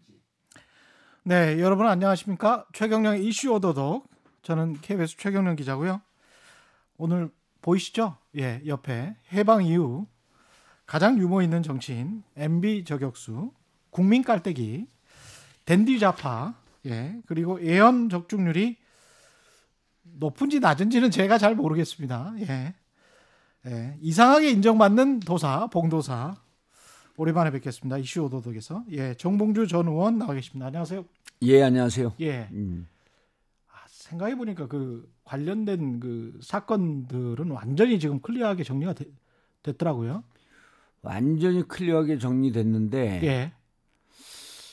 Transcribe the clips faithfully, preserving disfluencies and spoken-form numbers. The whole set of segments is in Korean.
있을지. 네, 여러분 안녕하십니까? 최경영의 이슈 오도독, 저는 케이비에스 최경영 기자고요. 오늘 보이시죠? 예, 옆에 해방 이후 가장 유머 있는 정치인, 엠비 저격수, 국민 깔때기, 댄디 좌파, 예, 그리고 예언 적중률이 높은지 낮은지는 제가 잘 모르겠습니다. 예, 예, 이상하게 인정받는 도사, 봉도사. 오랜만에 뵙겠습니다. 이슈 오도독에서. 예, 정봉주 전 의원 나와 계십니다. 안녕하세요. 예, 안녕하세요. 예. 음. 아, 생각해 보니까 그 관련된 그 사건들은 완전히 지금 클리어하게 정리가 되, 됐더라고요. 완전히 클리어하게 정리됐는데. 예.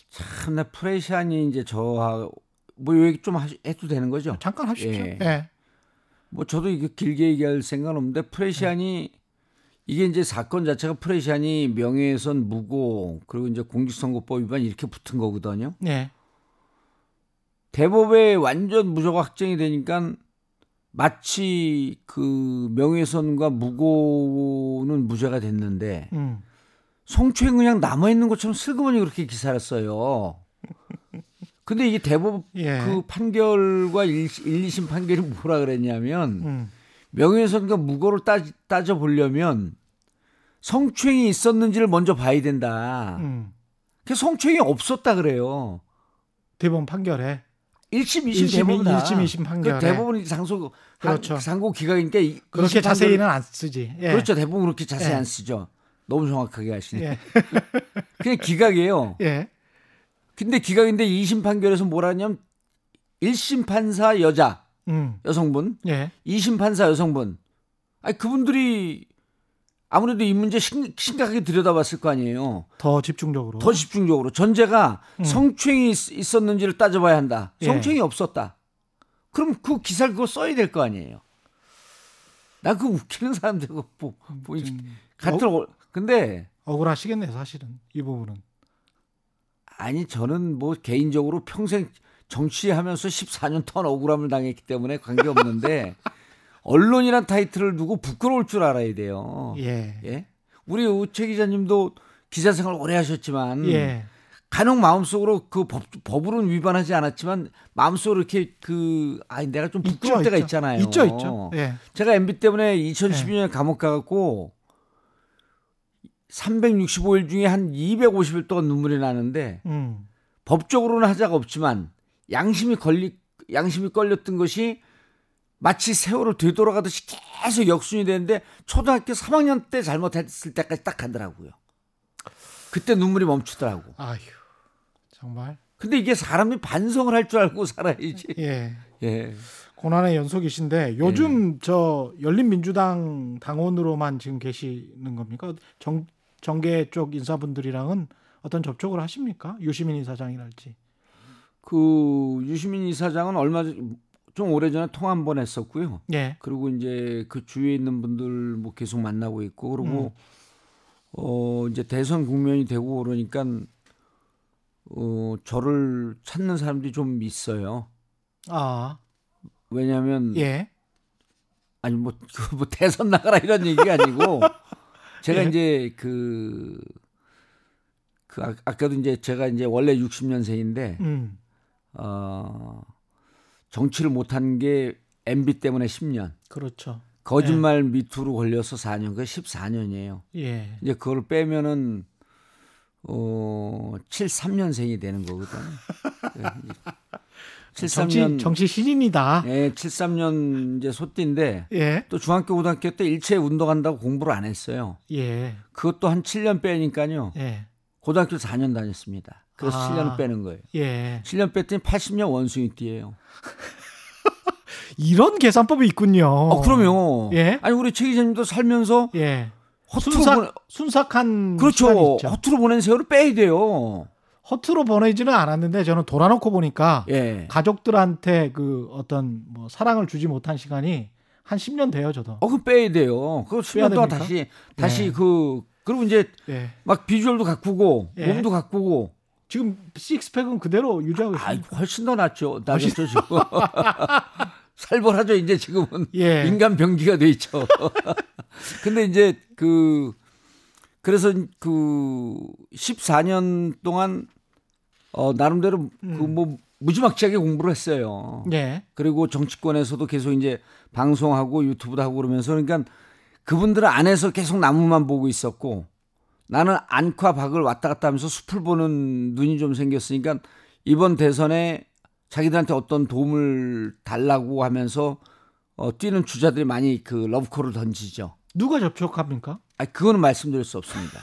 참, 나 프레시안이 이제 저하고 뭐 이 얘기 좀 하시, 해도 되는 거죠? 잠깐 하십시오. 예. 예. 뭐 저도 이게 길게 얘기할 생각은 없는데 프레시안이. 예. 이게 이제 사건 자체가 프레시안이 명예훼손, 무고, 그리고 이제 공직선거법 위반 이렇게 붙은 거거든요. 네. 대법에 완전 무죄가 확정이 되니까 마치 그 명예훼손과 무고는 무죄가 됐는데 음. 송초에 그냥 남아있는 것처럼 슬그머니 그렇게 기사를 써요. 근데 이게 대법 예. 그 판결과 일, 일, 이심 판결이 뭐라 그랬냐면 음. 명예훼손과 무고를 따지, 따져보려면 성추행이 있었는지를 먼저 봐야 된다. 음. 그래서 성추행이 없었다 그래요. 대법원 판결에. 일 심, 이 심 대법원 다. 일 심, 이 심 판결에. 대법원 장소, 그렇죠. 상고 기각이니까. 그렇게 자세히는 안 쓰지. 예. 그렇죠. 대법원 그렇게 자세히 예. 안 쓰죠. 너무 정확하게 하시네. 예. 그냥 기각이에요. 예. 근데 기각인데 이 심 판결에서 뭐라 하냐면 일 심 판사 여자. 음. 여성분, 예. 이심 판사 여성분, 아니 그분들이 아무래도 이 문제 심, 심각하게 들여다봤을 거 아니에요. 더 집중적으로. 더 집중적으로. 전제가 음. 성추행이 있, 있었는지를 따져봐야 한다. 성추행이 예. 없었다. 그럼 그 기사를 그거 써야 될 거 아니에요. 난 그 웃기는 사람들고 뭐, 뭐 같은 어, 근데 억울하시겠네 사실은 이 부분은. 아니 저는 뭐 개인적으로 평생. 정치하면서 십사 년 턴 억울함을 당했기 때문에 관계없는데 언론이란 타이틀을 두고 부끄러울 줄 알아야 돼요. 예. 예? 우리 최 기자님도 기자 생활 오래 하셨지만 예. 간혹 마음속으로 그 법, 법으로는 위반하지 않았지만 마음속으로 이렇게 그 아니 내가 좀 부끄러울 있죠, 때가 있죠. 있잖아요. 있죠, 있죠. 예. 제가 엠비 때문에 이천십이 년에 예. 감옥 가갖고 삼백육십오 일 중에 한 이백오십 일 동안 눈물이 나는데 음. 법적으로는 하자가 없지만 양심이 걸리 양심이 걸렸던 것이 마치 세월을 되돌아가듯이 계속 역순이 되는데 초등학교 삼 학년 때 잘못했을 때까지 딱 가더라고요. 그때 눈물이 멈추더라고. 아휴 정말. 근데 이게 사람이 반성을 할 줄 알고 살아야지. 예. 예. 고난의 연속이신데 요즘 예. 저 열린민주당 당원으로만 지금 계시는 겁니까? 정 정계 쪽 인사분들이랑은 어떤 접촉을 하십니까? 유시민 이사장이랄지. 그 유시민 이사장은 얼마 전, 좀 오래전에 통화 한 번 했었고요. 예. 그리고 이제 그 주위에 있는 분들 뭐 계속 만나고 있고 그리고 음. 어 이제 대선 국면이 되고 그러니까 어 저를 찾는 사람들이 좀 있어요. 아. 왜냐면 예. 아니 뭐, 뭐 대선 나가라 이런 얘기가 아니고 제가 예. 이제 그, 그 아, 아까도 이제 제가 이제 원래 육십 년생인데 음. 어, 정치를 못한 게 엠비 때문에 십 년. 그렇죠. 거짓말 예. 미투로 걸려서 사 년, 그 십사 년이에요. 예. 이제 그걸 빼면은 어, 칠십삼 년생이 되는 거거든요. 칠십삼 년 정치, 정치 신인이다. 예, 칠십삼 년 이제 소띠인데 예. 또 중학교 고등학교 때 일체 운동한다고 공부를 안 했어요. 예. 그것도 한 칠 년 빼니까요. 예. 고등학교 사 년 다녔습니다. 그래서 아, 칠 년을 빼는 거예요. 예. 칠 년 뺐더니 팔십 년 원숭이띠예요. 이런 계산법이 있군요. 어, 그럼요. 예? 아니 우리 최 기자님도 살면서 예. 허투루 순삭, 보내... 순삭한 그렇죠. 시간이 있죠. 허투루 보낸 세월을 빼야 돼요. 허투루 보내지는 않았는데 저는 돌아놓고 보니까 예. 가족들한테 그 어떤 뭐 사랑을 주지 못한 시간이 한 십 년 돼요, 저도. 어, 그 빼야 돼요. 그 십 년 동안 됩니까? 다시 다시 예. 그 그리고 이제 예. 막 비주얼도 가꾸고 예. 몸도 가꾸고 지금 식스팩은 그대로 유지하고 있습니다. 아, 훨씬 더 낫죠. 나겠죠 지금. 살벌하죠 이제 지금은 예. 인간 병기가 돼 있죠. 근데 이제 그 그래서 그 십사 년 동안 어, 나름대로 음. 그 뭐 무지막지하게 공부를 했어요. 네. 그리고 정치권에서도 계속 이제 방송하고 유튜브도 하고 그러면서 그러니까 그분들 안에서 계속 나무만 보고 있었고 나는 안과 박을 왔다 갔다 하면서 숲을 보는 눈이 좀 생겼으니까 이번 대선에 자기들한테 어떤 도움을 달라고 하면서 어, 뛰는 주자들이 많이 그 러브콜을 던지죠. 누가 접촉합니까? 아, 그거는 말씀드릴 수 없습니다.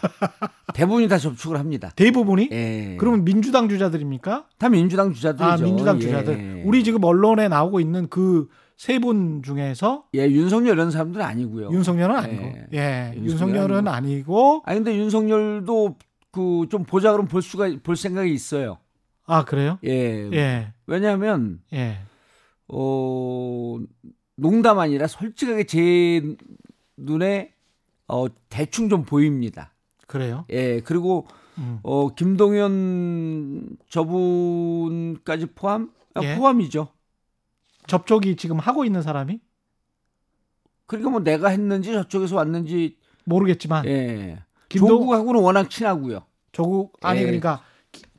대부분이 다 접촉을 합니다. 대부분이? 예. 그러면 민주당 주자들입니까? 다 민주당 주자들이죠. 아, 민주당 예. 주자들. 우리 지금 언론에 나오고 있는 그 세 분 중에서 예, 윤석열 이런 사람들은 아니고요. 윤석열은 아니고. 예. 예. 윤석열은 아니고. 아니 근데 윤석열도 그 좀 보자 그러면 볼 수가 볼 생각이 있어요. 아, 그래요? 예. 예. 왜냐하면 예. 어 농담 아니라 솔직하게 제 눈에 어, 대충 좀 보입니다. 그래요? 예. 그리고 음. 어, 김동연 저분까지 포함? 아, 예? 포함이죠. 접촉이 지금 하고 있는 사람이? 그러니까 뭐 내가 했는지 저쪽에서 왔는지 모르겠지만. 예. 김동... 조국하고는 워낙 친하고요. 조국 아니 예. 그러니까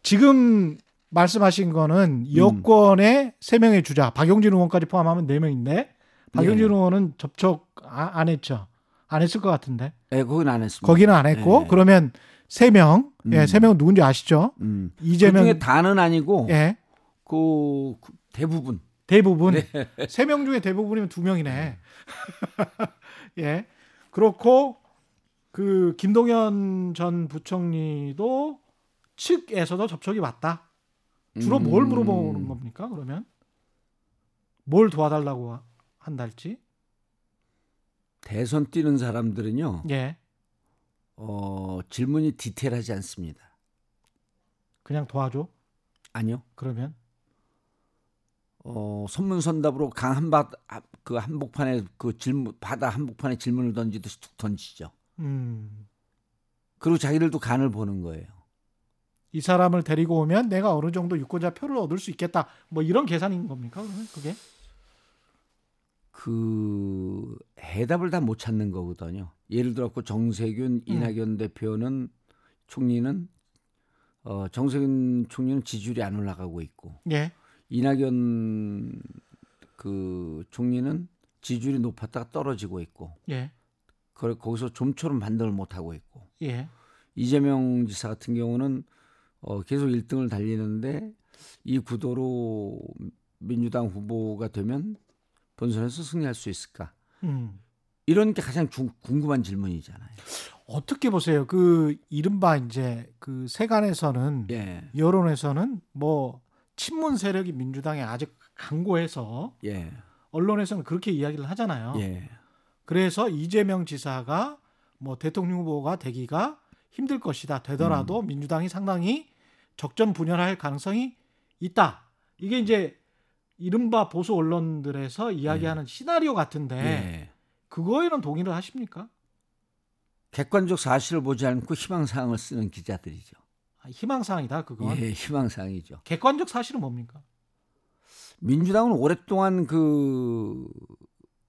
지금 말씀하신 거는 여권의 세 음. 명의 주자, 박용진 의원까지 포함하면 네 명인데 박용진 예. 의원은 접촉 아, 안 했죠. 안 했을 것 같은데. 예, 거긴 안 했습니다. 거기는 안 했고 예. 그러면 세 명, 음. 예, 세 명은 누군지 아시죠? 음. 이재명 그 중에 다는 아니고, 예, 그, 그 대부분, 대부분 네. 세 명 중에 대부분이면 두 명이네. 예, 그렇고 그 김동연 전 부총리도 측에서도 접촉이 왔다. 주로 음. 뭘 물어보는 겁니까? 그러면 뭘 도와달라고 한달지? 대선 뛰는 사람들은요. 예. 어, 질문이 디테일하지 않습니다. 그냥 도와줘? 아니요. 그러면 어, 선문선답으로 강 한바 그 한복판에 그 질문 바다 한복판에 질문을 던지듯이 툭 던지죠. 음. 그리고 자기들도 간을 보는 거예요. 이 사람을 데리고 오면 내가 어느 정도 유권자 표를 얻을 수 있겠다. 뭐 이런 계산인 겁니까? 그러면 그게? 그 해답을 다 못 찾는 거거든요. 예를 들어서 정세균, 이낙연 음. 대표는 총리는 어, 정세균 총리는 지지율이 안 올라가고 있고, 예. 이낙연 그 총리는 지지율이 높았다가 떨어지고 있고, 예. 그걸 거기서 좀처럼 반등을 못 하고 있고, 예. 이재명 지사 같은 경우는 어, 계속 일 등을 달리는데 이 구도로 민주당 후보가 되면 본선에서 승리할 수 있을까? 음. 이런 게 가장 주, 궁금한 질문이잖아요. 어떻게 보세요? 그 이른바 이제 그 세간에서는 예. 여론에서는 뭐 친문 세력이 민주당에 아직 강고해서 예. 언론에서는 그렇게 이야기를 하잖아요. 예. 그래서 이재명 지사가 뭐 대통령 후보가 되기가 힘들 것이다. 되더라도 음. 민주당이 상당히 적전 분열할 가능성이 있다. 이게 이제 이른바 보수 언론들에서 이야기하는 예. 시나리오 같은데 예. 그거에는 동의를 하십니까? 객관적 사실을 보지 않고 희망사항을 쓰는 기자들이죠. 아, 희망사항이다 그건? 예, 희망사항이죠. 객관적 사실은 뭡니까? 민주당은 오랫동안 그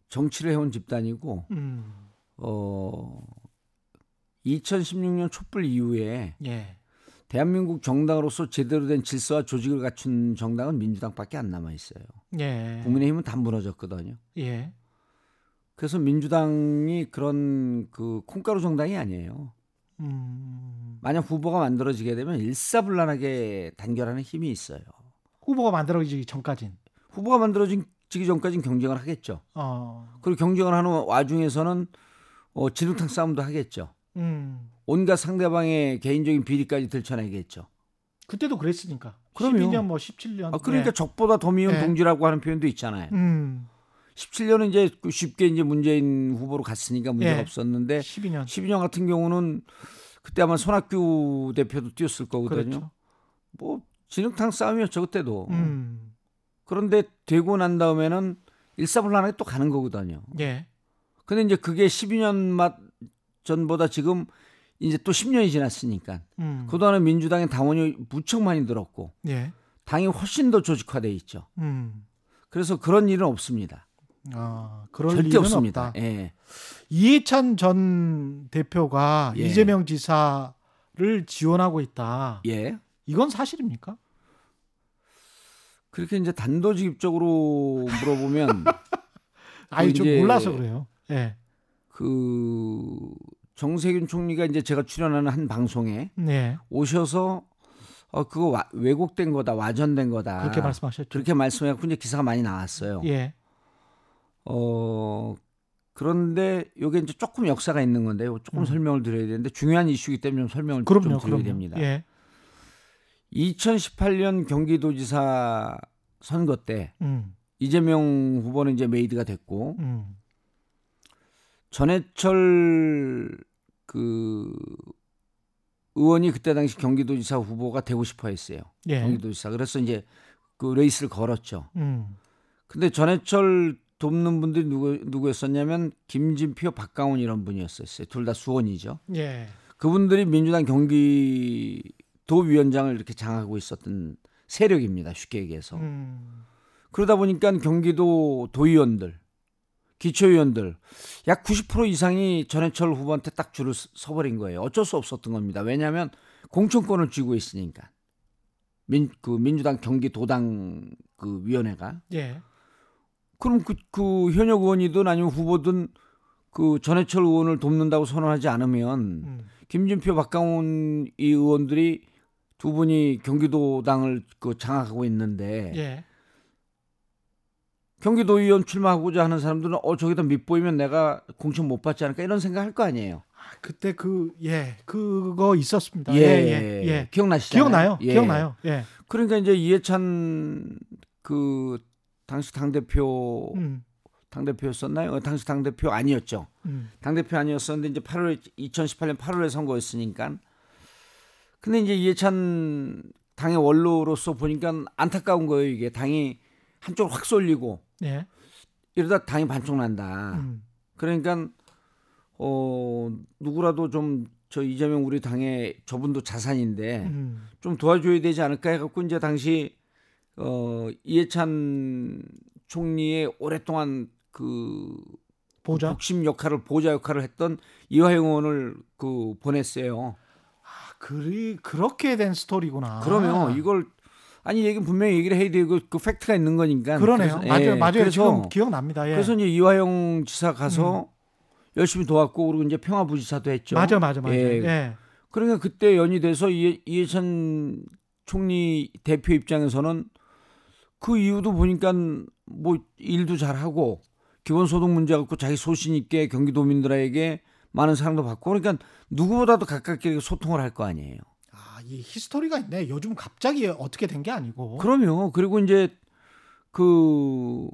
정치를 해온 집단이고 음. 어, 이천십육 년 촛불 이후에 예. 대한민국 정당으로서 제대로 된 질서와 조직을 갖춘 정당은 민주당밖에 안 남아 있어요. 예. 국민의힘은 다 무너졌거든요. 예. 그래서 민주당이 그런 그 콩가루 정당이 아니에요. 음. 만약 후보가 만들어지게 되면 일사불란하게 단결하는 힘이 있어요. 후보가 만들어지기 전까진? 후보가 만들어지기 전까진 경쟁을 하겠죠. 어. 그리고 경쟁을 하는 와중에서는 어, 진흙탕 싸움도 하겠죠. 음. 온갖 상대방의 개인적인 비리까지 들춰내겠죠. 그때도 그랬으니까. 그럼요. 십이 년 뭐 십칠 년. 아, 그러니까 네. 적보다 더 미운 네. 동지라고 하는 표현도 있잖아요. 음. 십칠 년은 이제 쉽게 이제 문재인 후보로 갔으니까 문제가 네. 없었는데 십이 년. 십이 년 같은 경우는 그때 아마 손학규 대표도 뛰었을 거거든요. 그렇죠. 뭐 진흙탕 싸움이었죠 그때도. 음. 그런데 되고 난 다음에는 일사불란하게 또 가는 거거든요. 예. 근데 이제 그게 십이 년 맛 전보다 지금 이제 또 십 년이 지났으니까 음. 그동안에 민주당의 당원이 무척 많이 늘었고 예. 당이 훨씬 더 조직화돼 있죠. 음. 그래서 그런 일은 없습니다. 아, 그럴 절대 일은 없습니다. 없다. 예. 이해찬 전 대표가 예. 이재명 지사를 지원하고 있다. 예. 이건 사실입니까? 그렇게 이제 단도직입적으로 물어보면 아니 좀 몰라서 그래요. 예. 네. 그 정세균 총리가 이제 제가 출연하는 한 방송에 네. 오셔서 어 그거 와, 왜곡된 거다, 와전된 거다. 그렇게 말씀하셨죠. 그렇게 말씀하고 이제 기사가 많이 나왔어요. 예. 어 그런데 이게 이제 조금 역사가 있는 건데요. 조금 음. 설명을 드려야 되는데 중요한 이슈이기 때문에 좀 설명을 그럼요, 좀 드려야 그럼요. 됩니다. 예. 이천십팔 년 경기도지사 선거 때 음. 이재명 후보는 이제 메이드가 됐고 음. 전해철 그 의원이 그때 당시 경기도지사 후보가 되고 싶어 했어요. 예. 경기도지사. 그래서 이제 그 레이스를 걸었죠. 음. 근데 전해철 돕는 분들이 누구, 누구였었냐면 김진표, 박강원 이런 분이었어요. 둘 다 수원이죠. 예. 그분들이 민주당 경기도 위원장을 이렇게 장악하고 있었던 세력입니다. 쉽게 얘기해서. 음. 그러다 보니까 경기도 도의원들, 기초의원들 약 구십 퍼센트 이상이 전해철 후보한테 딱 줄을 서버린 거예요. 어쩔 수 없었던 겁니다. 왜냐하면 공천권을 쥐고 있으니까. 민, 그 민주당 경기도당 그 위원회가. 예. 그럼 그, 그 현역 의원이든 아니면 후보든 그 전해철 의원을 돕는다고 선언하지 않으면 음. 김진표, 박강원 이 의원들이 두 분이 경기도당을 그 장악하고 있는데 예. 경기도의원 출마하고자 하는 사람들은 어 저기다 밑보이면 내가 공천 못 받지 않을까 이런 생각할 거 아니에요. 아, 그때 그 예 그거 있었습니다. 예, 예, 예, 예. 기억나시죠? 기억나요. 예. 기억나요. 예. 그러니까 이제 이해찬 그 당시 당대표, 음. 당대표였었나요? 당시 당대표 아니었죠. 음. 당대표 아니었었는데 이제 팔월, 이천십팔 년 팔월에 선거였으니까. 근데 이제 이해찬 당의 원로로서 보니까 안타까운 거예요. 이게 당이 한쪽으로 확 쏠리고 예. 이러다 당이 반쪽 난다. 음. 그러니까 어, 누구라도 좀 저 이재명 우리 당의 저분도 자산인데 음. 좀 도와줘야 되지 않을까 해갖고 이제 당시 어 이해찬 총리의 오랫동안 그 보좌 복심 역할을 보좌 역할을 했던 이화영 의원을 그 보냈어요. 아, 그리 그렇게 된 스토리구나. 그러면 이걸 아니 얘기 분명히 얘기를 해야 되고 그 팩트가 있는 거니까. 그러네요. 그래서, 맞아요, 예, 맞아요. 그래서, 지금 기억납니다. 예. 그래서 이제 이화영 지사 가서 음. 열심히 도왔고 그리고 이제 평화부지사도 했죠. 맞아, 맞아, 맞아. 예. 예. 그러니까 그때 연이 돼서 이해, 이해찬 총리 대표 입장에서는. 그 이유도 보니까 뭐 일도 잘하고 기본소득 문제 갖고 자기 소신 있게 경기도민들에게 많은 사랑도 받고 그러니까 누구보다도 가깝게 소통을 할 거 아니에요. 아, 이 히스토리가 있네. 요즘 갑자기 어떻게 된 게 아니고. 그럼요. 그리고 이제 그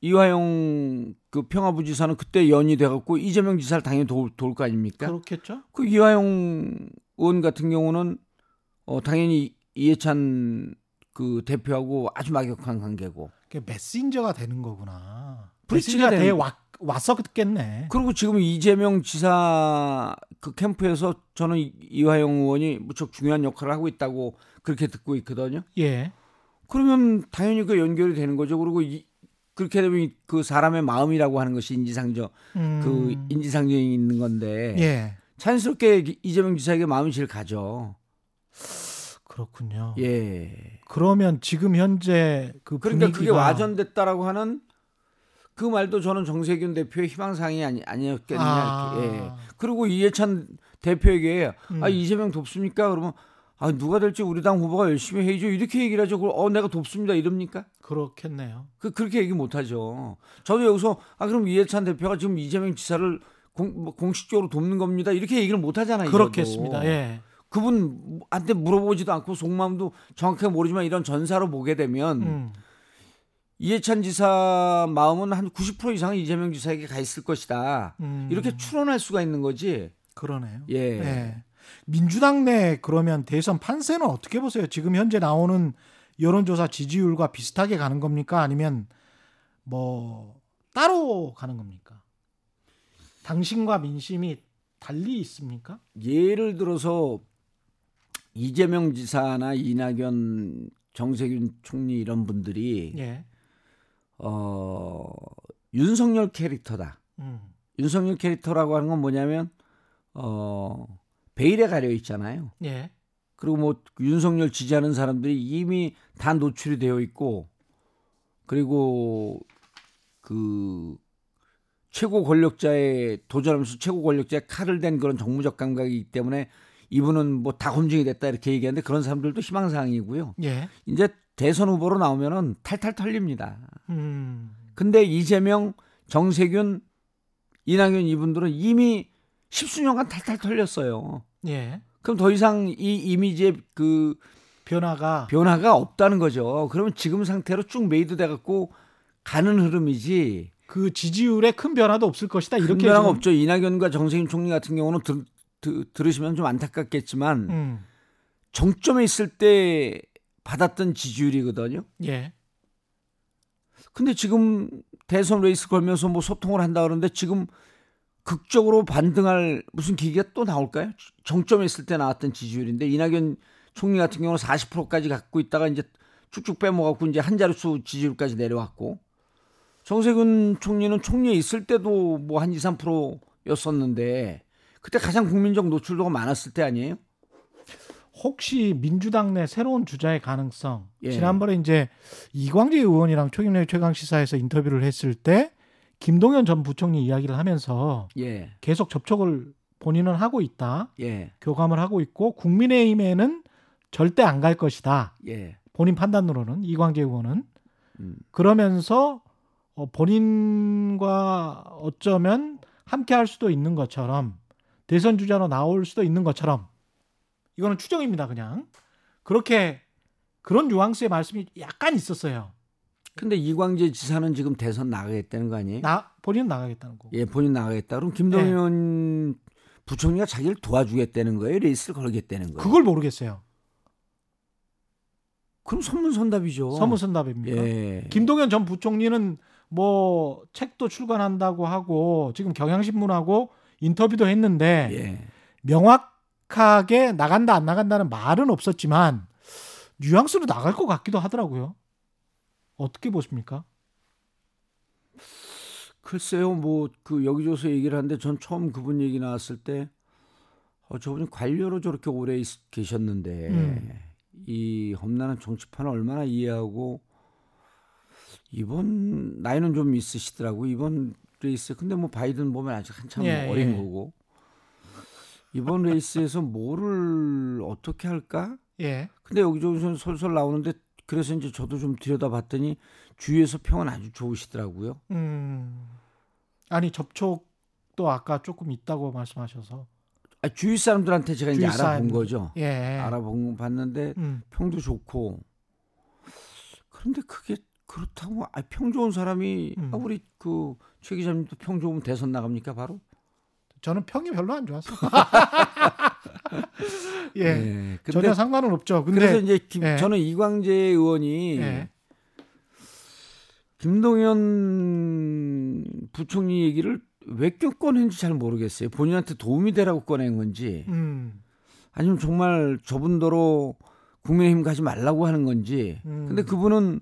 이화영 그 평화부지사는 그때 연이 돼갖고 이재명 지사를 당연히 도울, 도울 거 아닙니까? 그렇겠죠. 그 이화영 의원 같은 경우는 어, 당연히 이해찬 그 대표하고 아주 막역한 관계고. 그 메신저가 되는 거구나. 브릿지가 돼 왔었겠네. 그리고 지금 이재명 지사 그 캠프에서 저는 이화영 의원이 무척 중요한 역할을 하고 있다고 그렇게 듣고 있거든요. 예. 그러면 당연히 그 연결이 되는 거죠. 그리고 이, 그렇게 되면 그 사람의 마음이라고 하는 것이 인지상정, 음. 그 인지상정이 있는 건데. 예. 자연스럽게 이재명 지사에게 마음이 제일 가죠. 그렇군요. 예. 그러면 지금 현재 그 그러니까 분위기가... 그게 와전됐다라고 하는 그 말도 저는 정세균 대표의 희망사항이 아니, 아니었겠냐. 아... 예. 그리고 이해찬 대표에게 음. 아 이재명 돕습니까? 그러면 아 누가 될지 우리 당 후보가 열심히 해줘 이렇게 얘기를 하죠. 그럼 어 내가 돕습니다 이럽니까? 그렇겠네요. 그 그렇게 얘기 못 하죠. 저도 여기서 아 그럼 이해찬 대표가 지금 이재명 지사를 공, 공식적으로 돕는 겁니다 이렇게 얘기를 못 하잖아요. 그렇겠습니다. 이러고. 예. 그분한테 물어보지도 않고 속마음도 정확하게 모르지만 이런 전사로 보게 되면 음. 이해찬 지사 마음은 한 구십 퍼센트 이상은 이재명 지사에게 가 있을 것이다. 음. 이렇게 추론할 수가 있는 거지. 그러네요. 예. 네. 민주당 내 그러면 대선 판세는 어떻게 보세요? 지금 현재 나오는 여론조사 지지율과 비슷하게 가는 겁니까? 아니면 뭐 따로 가는 겁니까? 당심과 민심이 달리 있습니까? 예를 들어서 이재명 지사나 이낙연, 정세균 총리 이런 분들이 예. 어, 윤석열 캐릭터다. 음. 윤석열 캐릭터라고 하는 건 뭐냐면 어, 베일에 가려 있잖아요. 예. 그리고 뭐 윤석열 지지하는 사람들이 이미 다 노출이 되어 있고, 그리고 그 최고 권력자의 도전하면서 최고 권력자의 칼을 댄 그런 정무적 감각이기 때문에 이분은 뭐 다 검증이 됐다 이렇게 얘기하는데, 그런 사람들도 희망사항이고요. 예. 이제 대선 후보로 나오면은 탈탈 털립니다. 음. 근데 이재명, 정세균, 이낙연 이분들은 이미 십수년간 탈탈 털렸어요. 예. 그럼 더 이상 이 이미지의 그 변화가 변화가 없다는 거죠. 그러면 지금 상태로 쭉 메이드 돼갖고 가는 흐름이지. 그 지지율에 큰 변화도 없을 것이다. 이렇게 큰 변화가 없죠. 이낙연과 정세균 총리 같은 경우는 들, 들, 들으시면 좀 안타깝겠지만 음. 정점에 있을 때 받았던 지지율이거든요. 예. 근데 지금 대선 레이스 걸면서 뭐 소통을 한다 그러는데 지금 극적으로 반등할 무슨 기기가 또 나올까요? 정점에 있을 때 나왔던 지지율인데, 이낙연 총리 같은 경우는 사십 퍼센트까지 갖고 있다가 이제 쭉쭉 빼먹었고 이제 한 자릿수 지지율까지 내려왔고, 정세균 총리는 총리에 있을 때도 뭐 한 이, 삼 퍼센트였었는데 그때 가장 국민적 노출도가 많았을 때 아니에요? 혹시 민주당 내 새로운 주자의 가능성, 예. 지난번에 이제 이광재 의원이랑 최경영 최강시사에서 인터뷰를 했을 때 김동연 전 부총리 이야기를 하면서 예. 계속 접촉을 본인은 하고 있다, 예. 교감을 하고 있고 국민의힘에는 절대 안 갈 것이다. 예. 본인 판단으로는 이광재 의원은 음. 그러면서 본인과 어쩌면 함께할 수도 있는 것처럼, 대선 주자로 나올 수도 있는 것처럼, 이거는 추정입니다. 그냥 그렇게 그런 뉘앙스의 말씀이 약간 있었어요. 근데 이광재 지사는 지금 대선 나가겠다는 거 아니에요? 나 본인 나가겠다는 거. 예, 본인 나가겠다. 그럼 김동연 네. 부총리가 자기를 도와주겠다는 거예요? 레이스를 걸겠다는 거예요? 그걸 모르겠어요. 그럼 선문선답이죠. 선문선답입니다. 예. 김동연 전 부총리는 뭐 책도 출간한다고 하고 지금 경향신문하고 인터뷰도 했는데 예. 명확하게 나간다 안 나간다는 말은 없었지만 뉘앙스로 나갈 것 같기도 하더라고요. 어떻게 보십니까? 글쎄요, 뭐 그 여기저기서 얘기를 하는데 전 처음 그분 얘기 나왔을 때 어, 저분이 관료로 저렇게 오래 있, 계셨는데 음. 이 험난한 정치판을 얼마나 이해하고, 이번 나이는 좀 있으시더라고 이번 레이스. 근데 뭐 바이든 보면 아직 한참 예, 어린 예. 거고, 이번 레이스에서 뭐를 어떻게 할까? 예. 근데 여기저기서 솔솔 나오는데, 그래서 이제 저도 좀 들여다봤더니 주위에서 평은 아주 좋으시더라고요. 음. 아니 접촉도 아까 조금 있다고 말씀하셔서. 아, 주위 사람들한테 제가 주위 이제 알아본 사람. 거죠. 예. 알아본 봤는데 음. 평도 좋고. 그런데 그게 그렇다고 아, 평 좋은 사람이 음. 아, 우리 그 최 기자님도 평 좋으면 대선 나갑니까 바로? 저는 평이 별로 안 좋아서. 예, 네, 근데, 전혀 상관은 없죠. 근데, 그래서 이제 김, 예. 저는 이광재 의원이 예. 김동연 부총리 얘기를 왜 꺼낸지 잘 모르겠어요. 본인한테 도움이 되라고 꺼낸 건지, 음. 아니면 정말 저분도로 국민의힘 가지 말라고 하는 건지. 음. 근데 그분은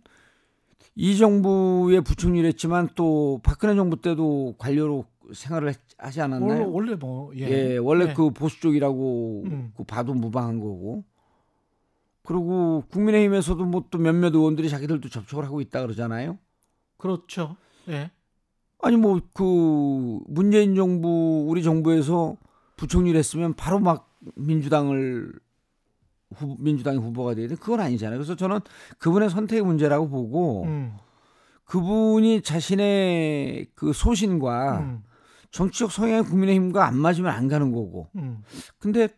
이 정부의 부총리를 했지만 또 박근혜 정부 때도 관료로 생활을 했, 하지 않았나요? 원래 뭐 예, 예 원래 예. 그 보수 쪽이라고 음. 그 봐도 무방한 거고. 그리고 국민의힘에서도 뭐 또 몇몇 의원들이 자기들도 접촉을 하고 있다 그러잖아요. 그렇죠. 예. 아니 뭐 그 문재인 정부, 우리 정부에서 부총리를 했으면 바로 막 민주당을 후, 민주당의 후보가 되는데 그건 아니잖아요. 그래서 저는 그분의 선택의 문제라고 보고 음. 그분이 자신의 그 소신과 음. 정치적 성향이 국민의힘과 안 맞으면 안 가는 거고. 음. 근데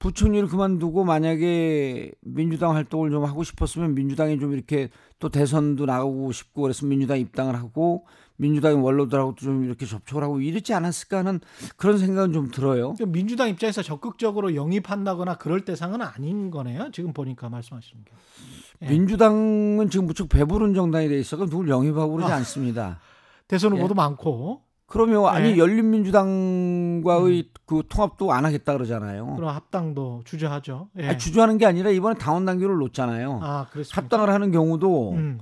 부총리를 그만두고 만약에 민주당 활동을 좀 하고 싶었으면, 민주당이 좀 이렇게 또 대선도 나가고 싶고 그래서 민주당 입당을 하고 민주당의 원로들하고도 좀 이렇게 접촉을 하고 이러지 않았을까 하는 그런 생각은 좀 들어요. 민주당 입장에서 적극적으로 영입한다거나 그럴 대상은 아닌 거네요. 지금 보니까 말씀하시는 게. 예. 민주당은 지금 무척 배부른 정당이 돼 있어서 누굴 영입하고 그러지 아, 않습니다. 대선 후보도 예. 많고. 그러면 아니 네. 열린민주당과의 음. 그 통합도 안 하겠다 그러잖아요. 그럼 합당도 주저하죠. 예. 아니, 주저하는 게 아니라 이번에 당원 단계를 놓잖아요. 아, 그렇습니까? 합당을 하는 경우도 음.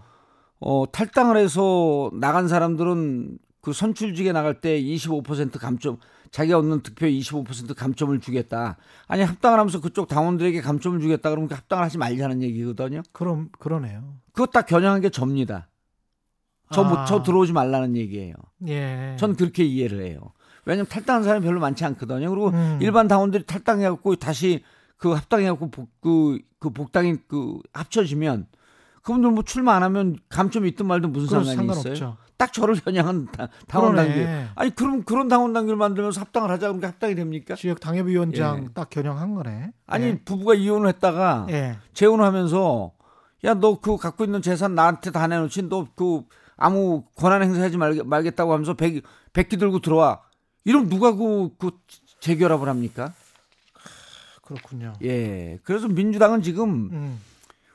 어, 탈당을 해서 나간 사람들은 그 선출직에 나갈 때 이십오 퍼센트 감점, 자기가 얻는 득표에 이십오 퍼센트 감점을 주겠다. 아니 합당을 하면서 그쪽 당원들에게 감점을 주겠다 그러면 합당을 하지 말자는 얘기거든요. 그럼 그러네요. 그것 다 겨냥한 게 접니다. 저, 아. 뭐, 저 들어오지 말라는 얘기예요. 예. 전 그렇게 이해를 해요. 왜냐하면 탈당한 사람이 별로 많지 않거든요. 그리고 음. 일반 당원들이 탈당해갖고 다시 그 합당해갖고 복, 그, 그 복당이 그 합쳐지면 그분들 뭐 출마 안 하면 감점이 있든 말든 무슨 상관이 상관없죠. 있어요? 딱 저를 겨냥한 당원 단계. 아니 그럼 그런 당원 단계를 만들면서 합당을 하자 그러니까 합당이 됩니까? 지역 당협위원장 예. 딱 겨냥한 거네. 아니 예. 부부가 이혼을 했다가 예. 재혼하면서 야 너 그 갖고 있는 재산 나한테 다 내놓지 너 그 아무 권한 행사하지 말, 말겠다고 하면서 백, 백기 들고 들어와. 이러면 누가 그, 그 재결합을 합니까? 그렇군요. 예. 그래서 민주당은 지금 음.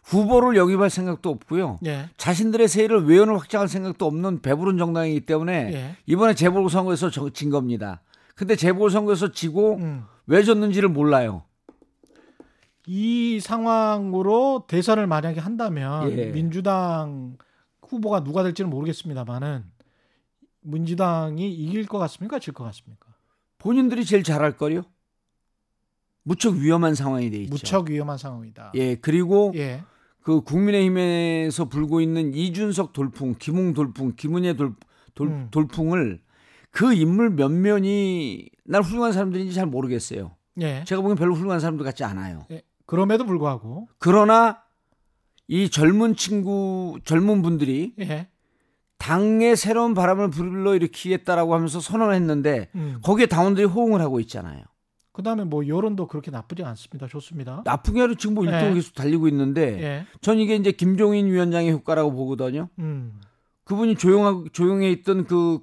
후보를 영입할 생각도 없고요. 예. 자신들의 세일을 외연을 확장할 생각도 없는 배부른 정당이기 때문에 예. 이번에 재보궐선거에서 진 겁니다. 근데 재보궐선거에서 지고 음. 왜 졌는지를 몰라요. 이 상황으로 대선을 만약에 한다면 예. 민주당 후보가 누가 될지는 모르겠습니다만은 민주당이 이길 것 같습니까? 질 것 같습니까? 본인들이 제일 잘할 거요. 무척 위험한 상황이 돼 있죠. 무척 위험한 상황이다. 예, 그리고 예. 그 국민의힘에서 불고 있는 이준석 돌풍, 김웅 돌풍, 김은혜 돌, 돌 음. 돌풍을 그 인물 몇 면이 날 훌륭한 사람들인지 잘 모르겠어요. 예. 제가 보기엔 별로 훌륭한 사람들 같지 않아요. 예. 그럼에도 불구하고 그러나 이 젊은 친구, 젊은 분들이 예. 당의 새로운 바람을 불러일으키겠다라고 하면서 선언을 했는데 음. 거기에 당원들이 호응을 하고 있잖아요. 그다음에 뭐 여론도 그렇게 나쁘지 않습니다. 좋습니다. 나쁘게 하루 지금 뭐 예. 일 등 계속 달리고 있는데 예. 전 이게 이제 김종인 위원장의 효과라고 보거든요. 음. 그분이 조용하고 조용해 있던 그,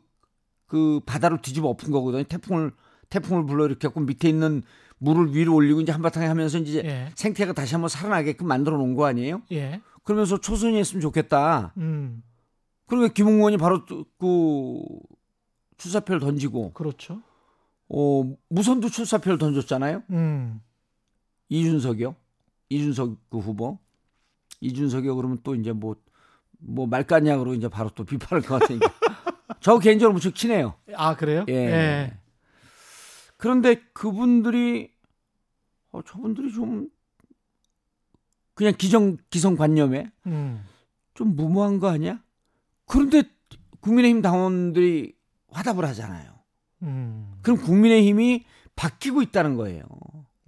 그 바다로 뒤집어 엎은 거거든요. 태풍을 태풍을 불러일으켰고 밑에 있는 물을 위로 올리고 이제 한바탕에 하면서 이제 예. 생태가 다시 한번 살아나게끔 만들어 놓은 거 아니에요? 예. 그러면서 초선이 했으면 좋겠다. 음. 그러니까 김웅 의원이 바로 그 출사표를 던지고, 그렇죠. 어 무선도 출사표를 던졌잖아요. 음. 이준석이요, 이준석 그 후보, 이준석이요. 그러면 또 이제 뭐 뭐 말까냥으로 이제 바로 또 비판할 것 같으니까. 저 개인적으로 무척 친해요. 아 그래요? 예. 예. 그런데 그분들이 어, 저분들이 좀 그냥 기정 기성관념에 음. 좀 무모한 거 아니야? 그런데 국민의힘 당원들이 화답을 하잖아요. 음. 그럼 국민의힘이 바뀌고 있다는 거예요.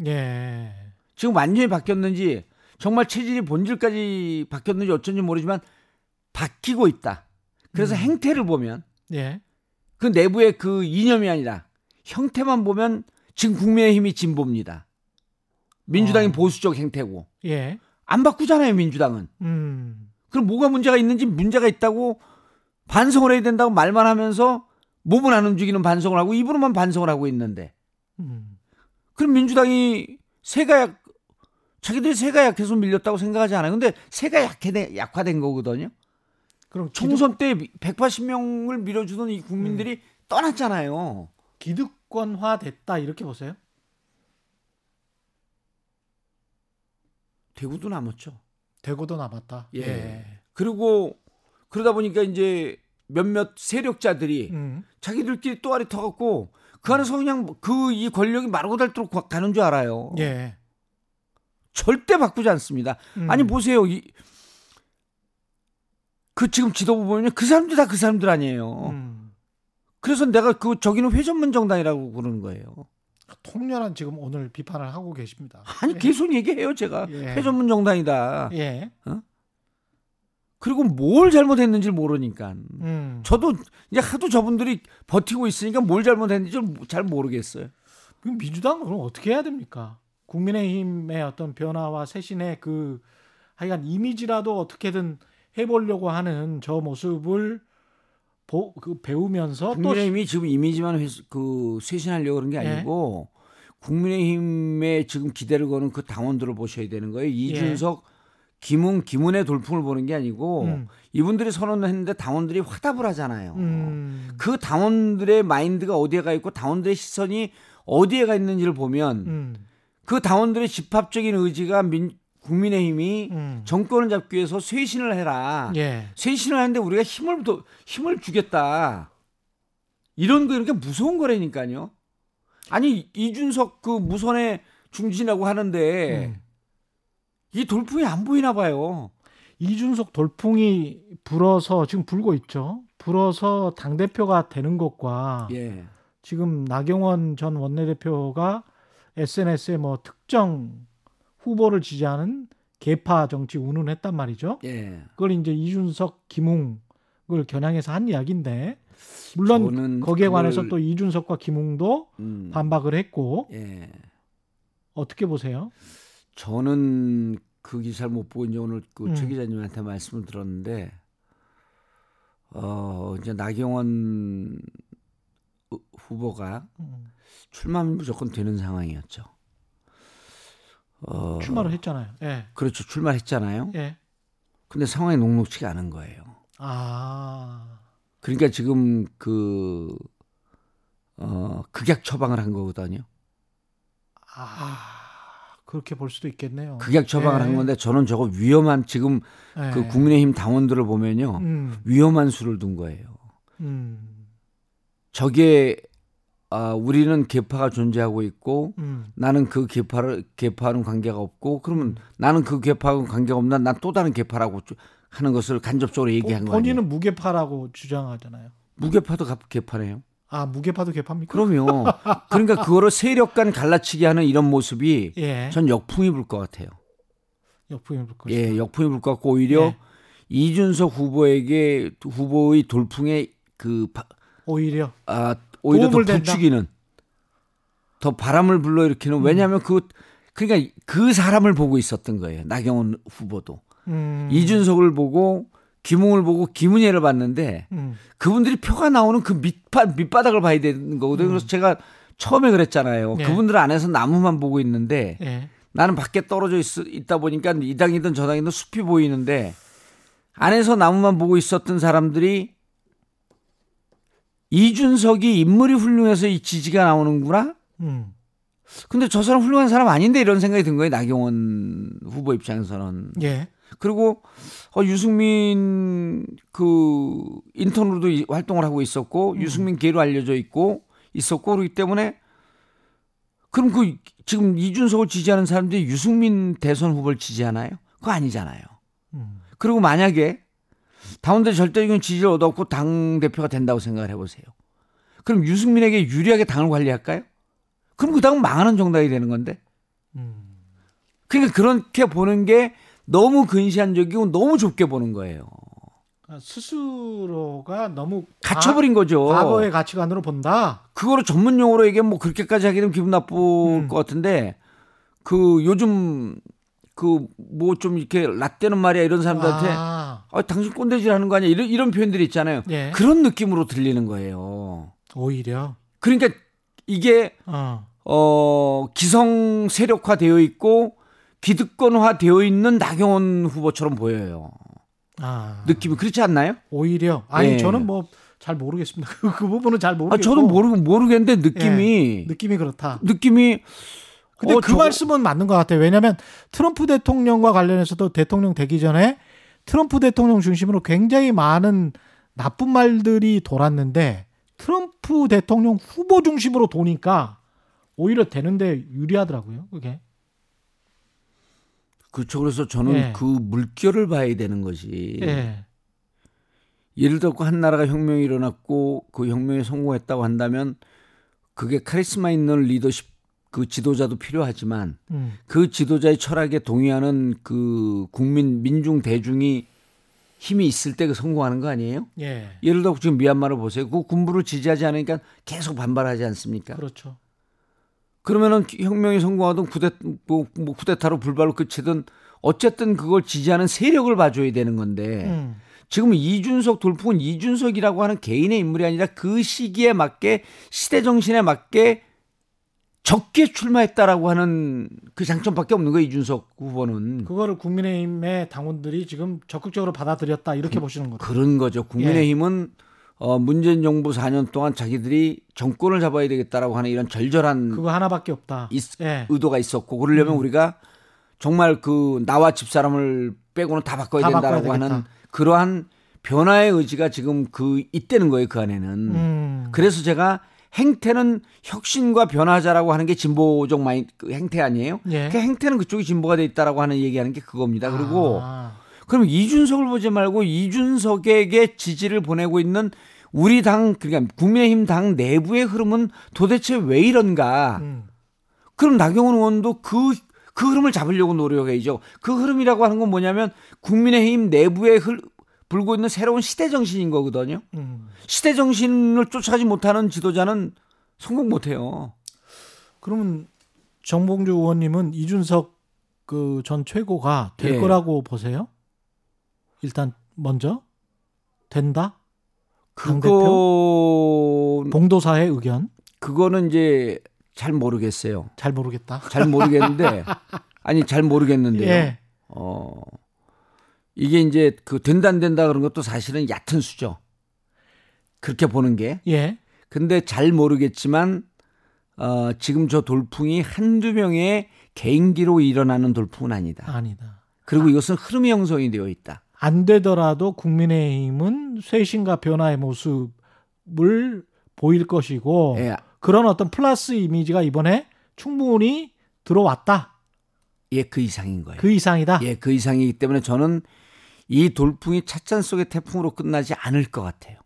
예. 지금 완전히 바뀌었는지 정말 체질이 본질까지 바뀌었는지 어쩐지 모르지만 바뀌고 있다. 그래서 음. 행태를 보면 예. 그 내부의 그 이념이 아니라 형태만 보면 지금 국민의힘이 진보입니다. 민주당이 어. 보수적 행태고 예. 안 바꾸잖아요. 민주당은. 음. 그럼 뭐가 문제가 있는지 문제가 있다고 반성을 해야 된다고 말만 하면서 몸은 안 움직이는 반성을 하고 입으로만 반성을 하고 있는데 음. 그럼 민주당이 세가 약, 자기들이 세가 약해서 밀렸다고 생각하지 않아요. 근데 세가 약해, 약화된 거거든요. 그럼 총선 때 백팔십 명을 밀어주던 이 국민들이 음. 떠났잖아요. 기득권화 됐다 이렇게 보세요? 대구도 남았죠. 대구도 남았다. 예. 예. 그리고 그러다 보니까 이제 몇몇 세력자들이 음. 자기들끼리 또아리 터갖고 그 안에서 그냥 그 이 권력이 마르고 닳도록 가는 줄 알아요. 예. 절대 바꾸지 않습니다. 음. 아니 보세요. 이, 그 지금 지도부 보면 그 사람들 다 그 사람들 아니에요. 음. 그래서 내가 그 저기는 회전문 정당이라고 그러는 거예요. 통렬한 지금 오늘 비판을 하고 계십니다. 아니 계속 예. 얘기해요 제가. 예. 회전문 정당이다. 예. 어? 그리고 뭘 잘못했는지 모르니까. 음. 저도 이제 하도 저분들이 버티고 있으니까 뭘 잘못했는지 잘 모르겠어요. 그럼 민주당은 그럼 어떻게 해야 됩니까? 국민의힘의 어떤 변화와 쇄신의 그 하여간 이미지라도 어떻게든 해보려고 하는 저 모습을 보, 그 배우면서 국민의힘이 또... 지금 이미지만 회수, 그 쇄신하려고 그런 게 아니고 예. 국민의힘에 지금 기대를 거는 그 당원들을 보셔야 되는 거예요. 이준석, 예. 김웅, 김은혜 돌풍을 보는 게 아니고 음. 이분들이 선언을 했는데 당원들이 화답을 하잖아요. 음. 그 당원들의 마인드가 어디에 가 있고 당원들의 시선이 어디에 가 있는지를 보면 음. 그 당원들의 집합적인 의지가 민, 국민의힘이 음. 정권을 잡기 위해서 쇄신을 해라. 예. 쇄신을 하는데 우리가 힘을, 더, 힘을 주겠다. 이런 거 이렇게 무서운 거라니까요. 아니 이준석 그 무선의 중진이라고 하는데 음. 이 돌풍이 안 보이나 봐요. 이준석 돌풍이 불어서 지금 불고 있죠. 불어서 당대표가 되는 것과 예. 지금 나경원 전 원내대표가 에스엔에스에 뭐 특정 후보를 지지하는 개파 정치 운운했단 말이죠. 예. 그걸 이제 이준석, 김웅을 겨냥해서 한 이야기인데 물론 거기에 관해서 그걸... 또 이준석과 김웅도 음. 반박을 했고 예. 어떻게 보세요? 저는 그 기사를 못 보고 이제 오늘 그 최 기자님한테 음. 말씀을 들었는데 어 이제 나경원 후보가 음. 출마는 무조건 되는 상황이었죠. 어, 출마를 했잖아요. 예. 그렇죠. 출마를 했잖아요. 예. 근데 상황이 녹록치가 않은 거예요. 아. 그러니까 지금 그 어, 극약 처방을 한 거거든요. 아. 그렇게 볼 수도 있겠네요. 극약 처방을 예. 한 건데 저는 저거 위험한 지금 예. 그 국민의힘 당원들을 보면요. 음. 위험한 수를 둔 거예요. 음. 저게 아, 우리는 계파가 존재하고 있고 음. 나는 그 계파를 계파하는 관계가 없고 그러면 음. 나는 그 계파하고는 관계가 없나 난 또 다른 계파라고 하는 것을 간접적으로 얘기한 거예요. 본인은 무계파라고 주장하잖아요. 무계파도 계파래요. 아, 무계파도 계파입니까? 그럼요. 그러니까 그거를 세력 간 갈라치기 하는 이런 모습이 예. 전 역풍이 불 것 같아요. 역풍이 불 것이다. 예, 역풍이 불 것 같고 오히려 예. 이준석 후보에게 후보의 돌풍에 그 오히려 아, 오히려 더 부추기는 더 바람을 불러일으키는 음. 왜냐하면 그 그러니까 그 사람을 보고 있었던 거예요. 나경원 후보도 음. 이준석을 보고 김웅을 보고 김은혜를 봤는데 음. 그분들이 표가 나오는 그 밑바, 밑바닥을 봐야 되는 거거든요. 음. 그래서 제가 처음에 그랬잖아요. 네. 그분들 안에서 나무만 보고 있는데 네. 나는 밖에 떨어져 있, 있다 보니까 이 당이든 저 당이든 숲이 보이는데 안에서 나무만 보고 있었던 사람들이 이준석이 인물이 훌륭해서 이 지지가 나오는구나. 음. 근데 저 사람 훌륭한 사람 아닌데 이런 생각이 든 거예요. 나경원 후보 입장에서는. 예. 그리고 어, 유승민 그 인턴으로도 이, 활동을 하고 있었고 음. 유승민 계로 알려져 있고 있었고 그렇기 때문에 그럼 그 지금 이준석을 지지하는 사람들이 유승민 대선 후보를 지지하나요? 그거 아니잖아요. 음. 그리고 만약에 당원들이 절대적인 지지를 얻었고 당대표가 된다고 생각을 해보세요. 그럼 유승민에게 유리하게 당을 관리할까요? 그럼 그 당은 망하는 정당이 되는 건데. 음. 그러니까 그렇게 보는 게 너무 근시안적이고 너무 좁게 보는 거예요. 스스로가 너무 갇혀버린 가, 거죠. 과거의 가치관으로 본다. 그거를 전문 용어로 얘기하면 뭐 그렇게까지 하게 되면 기분 나쁠 음. 것 같은데 그 요즘 그 뭐 좀 이렇게 라떼는 말이야 이런 사람들한테 아. 아, 당신 꼰대질 하는 거 아니야 이런, 이런 표현들이 있잖아요. 예. 그런 느낌으로 들리는 거예요. 오히려. 그러니까 이게 어, 어 기성 세력화되어 있고 기득권화되어 있는 나경원 후보처럼 보여요. 아. 느낌이 그렇지 않나요? 오히려. 아니 예. 저는 뭐 잘 모르겠습니다. 그, 그 부분은 잘 모르겠고. 아, 저도 모르, 모르겠는데 느낌이. 예. 느낌이 그렇다. 느낌이. 근데 어, 그 저거... 말씀은 맞는 것 같아요. 왜냐하면 트럼프 대통령과 관련해서도 대통령 되기 전에 트럼프 대통령 중심으로 굉장히 많은 나쁜 말들이 돌았는데 트럼프 대통령 후보 중심으로 도니까 오히려 되는데 유리하더라고요. 그게. 그렇죠. 그래서 저는 예. 그 물결을 봐야 되는 거지. 예. 예를 들어 한 나라가 혁명이 일어났고 그 혁명에 성공했다고 한다면 그게 카리스마 있는 리더십 그 지도자도 필요하지만 음. 그 지도자의 철학에 동의하는 그 국민 민중 대중이 힘이 있을 때 성공하는 거 아니에요? 예. 예를 들어 지금 미얀마를 보세요. 그 군부를 지지하지 않으니까 계속 반발하지 않습니까? 그렇죠. 그러면은 혁명이 성공하든 구대, 뭐, 뭐 쿠데타로 불발로 끝이든 어쨌든 그걸 지지하는 세력을 봐줘야 되는 건데 음. 지금 이준석 돌풍은 이준석이라고 하는 개인의 인물이 아니라 그 시기에 맞게 시대 정신에 맞게 적게 출마했다라고 하는 그 장점밖에 없는 거예요. 이준석 후보는. 그거를 국민의힘의 당원들이 지금 적극적으로 받아들였다 이렇게 그, 보시는 거죠. 그런 거죠. 국민의힘은. 예. 어, 문재인 정부 사 년 동안 자기들이 정권을 잡아야 되겠다라고 하는 이런 절절한 그거 하나밖에 없다. 있, 예. 의도가 있었고 그러려면 음. 우리가 정말 그 나와 집사람을 빼고는 다 바꿔야 다 된다라고 바꿔야 하는 그러한 변화의 의지가 지금 그 있다는 거예요. 그 안에는. 음. 그래서 제가 행태는 혁신과 변화자라고 하는 게 진보적 마인 행태 아니에요? 예. 그 행태는 그쪽이 진보가 돼 있다라고 하는 얘기하는 게 그겁니다. 그리고 아. 그럼 이준석을 보지 말고 이준석에게 지지를 보내고 있는 우리 당, 그러니까 국민의힘 당 내부의 흐름은 도대체 왜 이런가? 음. 그럼 나경원 의원도 그, 그 흐름을 잡으려고 노력해야죠. 그 흐름이라고 하는 건 뭐냐면 국민의힘 내부에 흐, 불고 있는 새로운 시대 정신인 거거든요. 음. 시대 정신을 쫓아가지 못하는 지도자는 성공 못해요. 그러면 정봉주 의원님은 이준석 그 전 최고가 될 예. 거라고 보세요? 일단 먼저 된다? 당 대표? 그거... 봉도사의 의견? 그거는 이제 잘 모르겠어요. 잘 모르겠다. 잘 모르겠는데 아니 잘 모르겠는데요. 예. 어 이게 이제 그 된다 안 된다 그런 것도 사실은 얕은 수죠. 그렇게 보는 게. 예. 근데 잘 모르겠지만 어 지금 저 돌풍이 한두 명의 개인기로 일어나는 돌풍은 아니다. 아니다. 그리고 아. 이것은 흐름이 형성이 되어 있다. 안 되더라도 국민의힘은 쇄신과 변화의 모습을 보일 것이고 예. 그런 어떤 플러스 이미지가 이번에 충분히 들어왔다. 예, 그 이상인 거예요. 그 이상이다. 예, 그 이상이기 때문에 저는 이 돌풍이 찻잔 속의 태풍으로 끝나지 않을 것 같아요.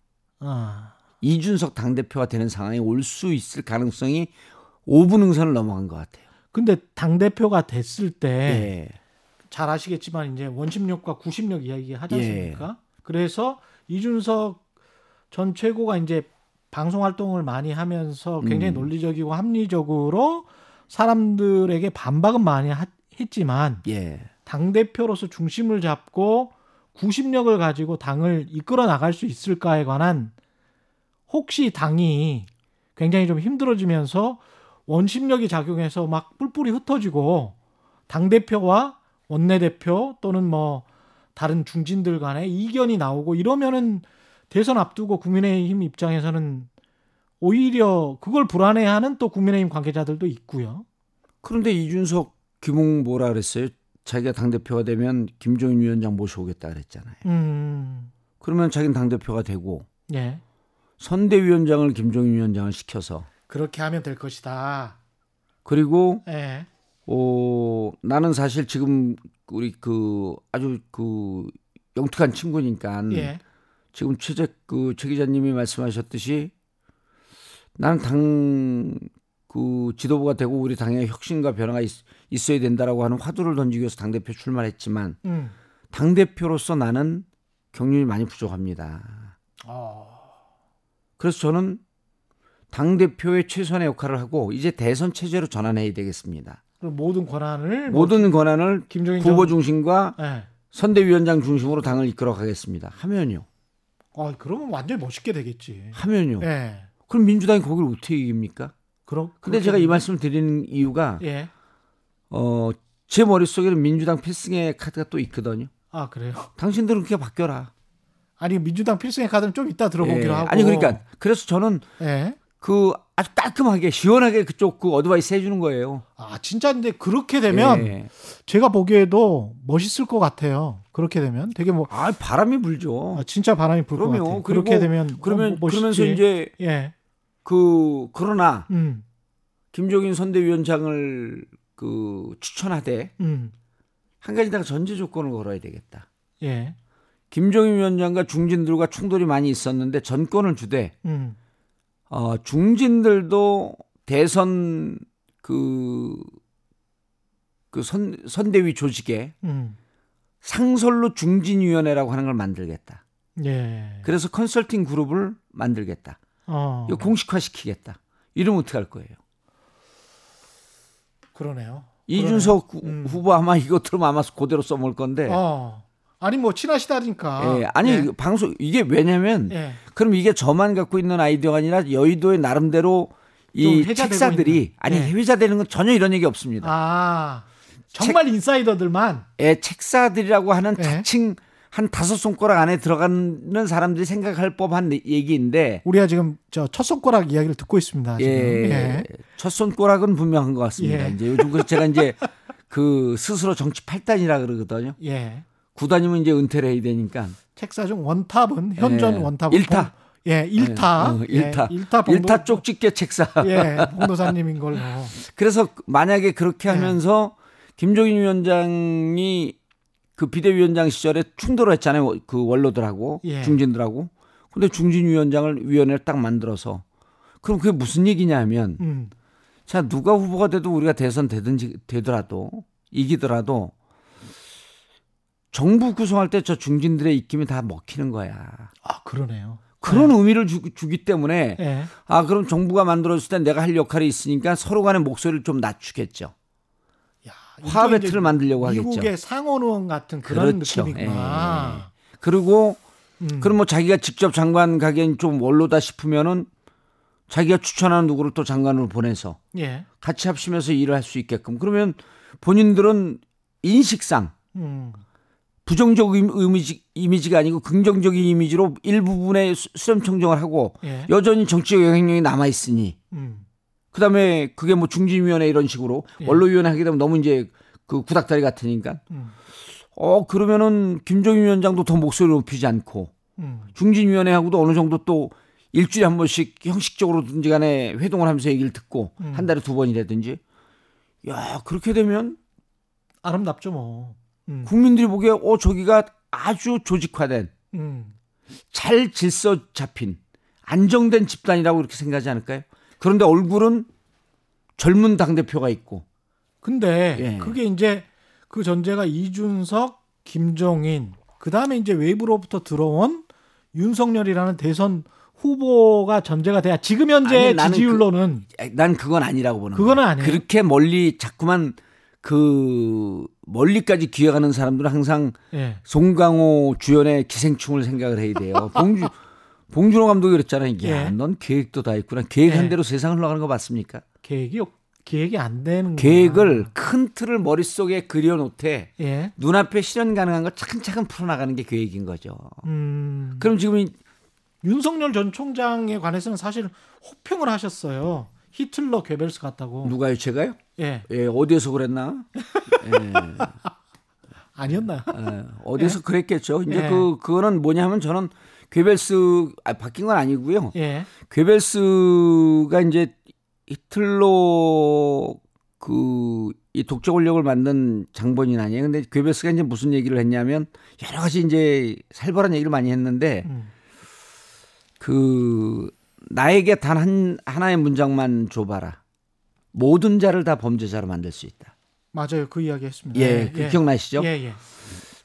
아. 이준석 당대표가 되는 상황에 올 수 있을 가능성이 오 분 응선을 넘어간 것 같아요. 근데 당대표가 됐을 때 예. 잘 아시겠지만 이제 원심력과 구심력 이야기 하지 않습니까? 예. 그래서 이준석 전 최고가 이제 방송 활동을 많이 하면서 굉장히 음. 논리적이고 합리적으로 사람들에게 반박은 많이 하, 했지만 예. 당대표로서 중심을 잡고 구심력을 가지고 당을 이끌어 나갈 수 있을까에 관한 혹시 당이 굉장히 좀 힘들어지면서 원심력이 작용해서 막 뿔뿔이 흩어지고 당대표와 원내대표 또는 뭐 다른 중진들 간에 이견이 나오고 이러면은 대선 앞두고 국민의힘 입장에서는 오히려 그걸 불안해하는 또 국민의힘 관계자들도 있고요. 그런데 이준석, 김웅 뭐라 그랬어요? 자기가 당대표가 되면 김종인 위원장 모셔오겠다 그랬잖아요. 음. 그러면 자기는 당대표가 되고 예. 선대위원장을 김종인 위원장을 시켜서 그렇게 하면 될 것이다. 그리고 예. 어, 나는 사실 지금 우리 그 아주 그 영특한 친구니까 예. 지금 최, 그, 최 기자님이 말씀하셨듯이 나는 당 그 지도부가 되고 우리 당의 혁신과 변화가 있, 있어야 된다라고 하는 화두를 던지기 위해서 당대표 출마했지만 음. 당대표로서 나는 경륜이 많이 부족합니다. 어. 그래서 저는 당대표의 최선의 역할을 하고 이제 대선 체제로 전환해야 되겠습니다. 모든 권한을 모든 권한을 김종인 후보 전... 중심과 네. 선대위원장 중심으로 당을 이끌어 가겠습니다. 하면요. 아, 그러면 완전히 멋있게 되겠지. 하면요. 네. 그럼 민주당이 거길 어떻게 이깁니까? 그럼. 근데 제가 됩니까? 이 말씀을 드리는 이유가 예. 어, 제 머릿속에는 민주당 필승의 카드가 또 있거든요. 아, 그래요? 당신들은 그렇게 바뀌어라. 아니, 민주당 필승의 카드는 좀 이따 들어보기로 예. 하고. 아니, 그러니까 그래서 저는 예. 그 아주 깔끔하게 시원하게 그쪽 그 어드바이스 해주는 거예요. 아 진짜 근데 그렇게 되면 예. 제가 보기에도 멋있을 것 같아요. 그렇게 되면 되게 뭐 아 바람이 불죠. 아, 진짜 바람이 불 것 같아요. 그렇게 되면 그러면 멋있지. 그러면서 이제 예. 그 그러나 음. 김종인 선대위원장을 그 추천하되 음. 한 가지 딱 전제 조건을 걸어야 되겠다. 예. 김종인 위원장과 중진들과 충돌이 많이 있었는데 전권을 주되. 음. 어, 중진들도 대선 그, 그 선, 선대위 조직에 음. 상설로 중진위원회라고 하는 걸 만들겠다. 예. 그래서 컨설팅 그룹을 만들겠다. 어. 이거 공식화시키겠다. 이러면 어떡할 거예요? 그러네요. 이준석 그러네요. 음. 후보 아마 이것 들으면 아마 그대로 써먹을 건데. 어. 아니 뭐 친하시다니까. 예, 아니 예. 방송 이게 왜냐면 예. 그럼 이게 저만 갖고 있는 아이디어가 아니라 여의도의 나름대로 이 책사들이 아니 예. 회자되는 건 전혀 이런 얘기 없습니다. 아 정말 책, 인사이더들만. 예, 책사들이라고 하는 예. 자칭 한 다섯 손가락 안에 들어가는 사람들이 생각할 법한 얘기인데 우리가 지금 저 첫 손가락 이야기를 듣고 있습니다. 지금. 예, 예. 첫 손가락은 분명한 것 같습니다. 예. 이제 요즘 그 제가 이제 그 스스로 정치 팔 단이라 그러거든요. 예. 구단이면 이제 은퇴를 해야 되니까. 책사중 원탑은 현전 네. 원탑은 일 타. 예, 일타. 예, 일타. 예, 일타, 봉도... 일타 쪽집게 책사. 예, 봉도사님인 걸로. 그래서 만약에 그렇게 하면서 예. 김종인 위원장이 그 비대위원장 시절에 충돌을 했잖아요. 그 원로들하고 예. 중진들하고. 근데 중진 위원장을 위원회를 딱 만들어서 그럼 그게 무슨 얘기냐 하면 음. 자, 누가 후보가 돼도 우리가 대선 되든지 되더라도 이기더라도 정부 구성할 때 저 중진들의 입김이 다 먹히는 거야. 아, 그러네요. 그런 네. 의미를 주, 주기 때문에 네. 아, 그럼 정부가 만들어줄 때 내가 할 역할이 있으니까 서로 간의 목소리를 좀 낮추겠죠. 야, 화합 배틀을 만들려고 하겠죠. 미국의 상원의원 같은 그런 그렇죠. 느낌이구나. 예, 예. 그리고 음. 그럼 뭐 자기가 직접 장관 가기엔 좀 원로다 싶으면은 자기가 추천하는 누구를 또 장관으로 보내서 예. 같이 합심해서 일을 할 수 있게끔. 그러면 본인들은 인식상 음. 부정적 이미지, 이미지가 아니고 긍정적인 이미지로 일부분의 수렴 청정을 하고 예. 여전히 정치적 영향력이 남아있으니 음. 그다음에 그게 뭐 중진위원회 이런 식으로 예. 원로위원회 하게 되면 너무 이제 그 구닥다리 같으니까 음. 어 그러면은 김종인 위원장도 더 목소리를 높이지 않고 음. 중진위원회하고도 어느 정도 또 일주일에 한 번씩 형식적으로든지 간에 회동을 하면서 얘기를 듣고 음. 한 달에 두 번이라든지 야 그렇게 되면 아름답죠 뭐. 음. 국민들이 보기에 어 저기가 아주 조직화된 음. 잘 질서 잡힌 안정된 집단이라고 이렇게 생각하지 않을까요? 그런데 얼굴은 젊은 당대표가 있고 근데 예. 그게 이제 그 전제가 이준석, 김종인 그다음에 이제 외부로부터 들어온 윤석열이라는 대선 후보가 전제가 돼야 지금 현재 아니, 지지율로는 그, 난 그건 아니라고 보는 그건 거예요. 아니에요. 그렇게 멀리 자꾸만 그 멀리까지 기어가는 사람들은 항상 예. 송강호 주연의 기생충을 생각을 해야 돼요. 봉주, 봉준호 감독이 그랬잖아요. 야, 예. 넌 계획도 다 있구나. 계획한 예. 대로 세상 흘러가는 거 맞습니까? 계획이 계획이 안 되는 거야. 계획을 큰 틀을 머릿속에 그려놓되 예. 눈앞에 실현 가능한 걸 차근차근 풀어나가는 게 계획인 거죠. 음... 그럼 지금 이, 윤석열 전 총장에 관해서는 사실 호평을 하셨어요. 히틀러 괴벨스 같다고. 누가요? 제가요? 예. 예, 어디에서 그랬나? 예. 아니었나요? 예, 어디에서 예? 그랬겠죠. 이제 예. 그, 그거는 뭐냐면 저는 괴벨스, 아, 바뀐 건 아니고요. 예. 괴벨스가 이제 히틀러 그, 이 독재 권력을 만든 장본인 아니에요. 근데 괴벨스가 이제 무슨 얘기를 했냐면 여러 가지 이제 살벌한 얘기를 많이 했는데 음. 그, 나에게 단 한, 하나의 문장만 줘봐라. 모든 자를 다 범죄자로 만들 수 있다. 맞아요. 그 이야기 했습니다. 예, 예. 기억나시죠? 예, 예.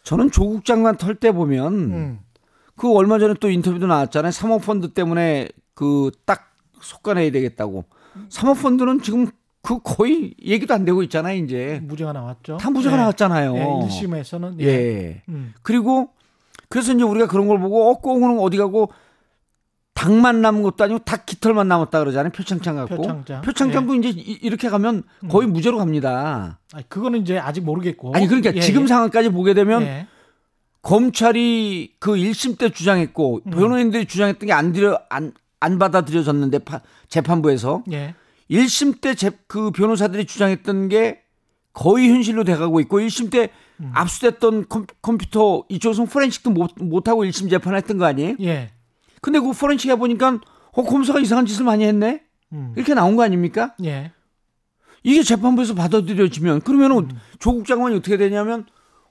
저는 조국 장관 털 때 보면 음. 그 얼마 전에 또 인터뷰도 나왔잖아요. 사모펀드 때문에 그 딱 속가내야 되겠다고. 사모펀드는 지금 그 거의 얘기도 안 되고 있잖아요. 이제. 무죄가 나왔죠. 다 무죄가 예. 나왔잖아요. 예, 일 심에서는. 예. 예. 음. 그리고 그래서 이제 우리가 그런 걸 보고 어, 꽁은 어디 가고 닭만 남은 것도 아니고 닭 깃털만 남았다 그러잖아요. 표창장 갖고. 표창장. 표창장도 예. 이제 이렇게 가면 거의 음. 무죄로 갑니다. 아니, 그거는 이제 아직 모르겠고. 아니, 그러니까 예, 지금 예. 상황까지 보게 되면 예. 검찰이 그 일 심 때 주장했고 음. 변호인들이 주장했던 게 안 들여, 안, 안 받아들여졌는데 파, 재판부에서. 예. 일 심 때 제, 그 변호사들이 주장했던 게 거의 현실로 돼가고 있고 일 심 때 음. 압수됐던 컴, 컴퓨터 이조선 포렌식도 못, 못하고 일 심 재판을 했던 거 아니에요? 예. 근데 그 포렌식 해보니까 어, 검사가 이상한 짓을 많이 했네? 음. 이렇게 나온 거 아닙니까? 예. 이게 재판부에서 받아들여지면 그러면 음. 조국 장관이 어떻게 되냐면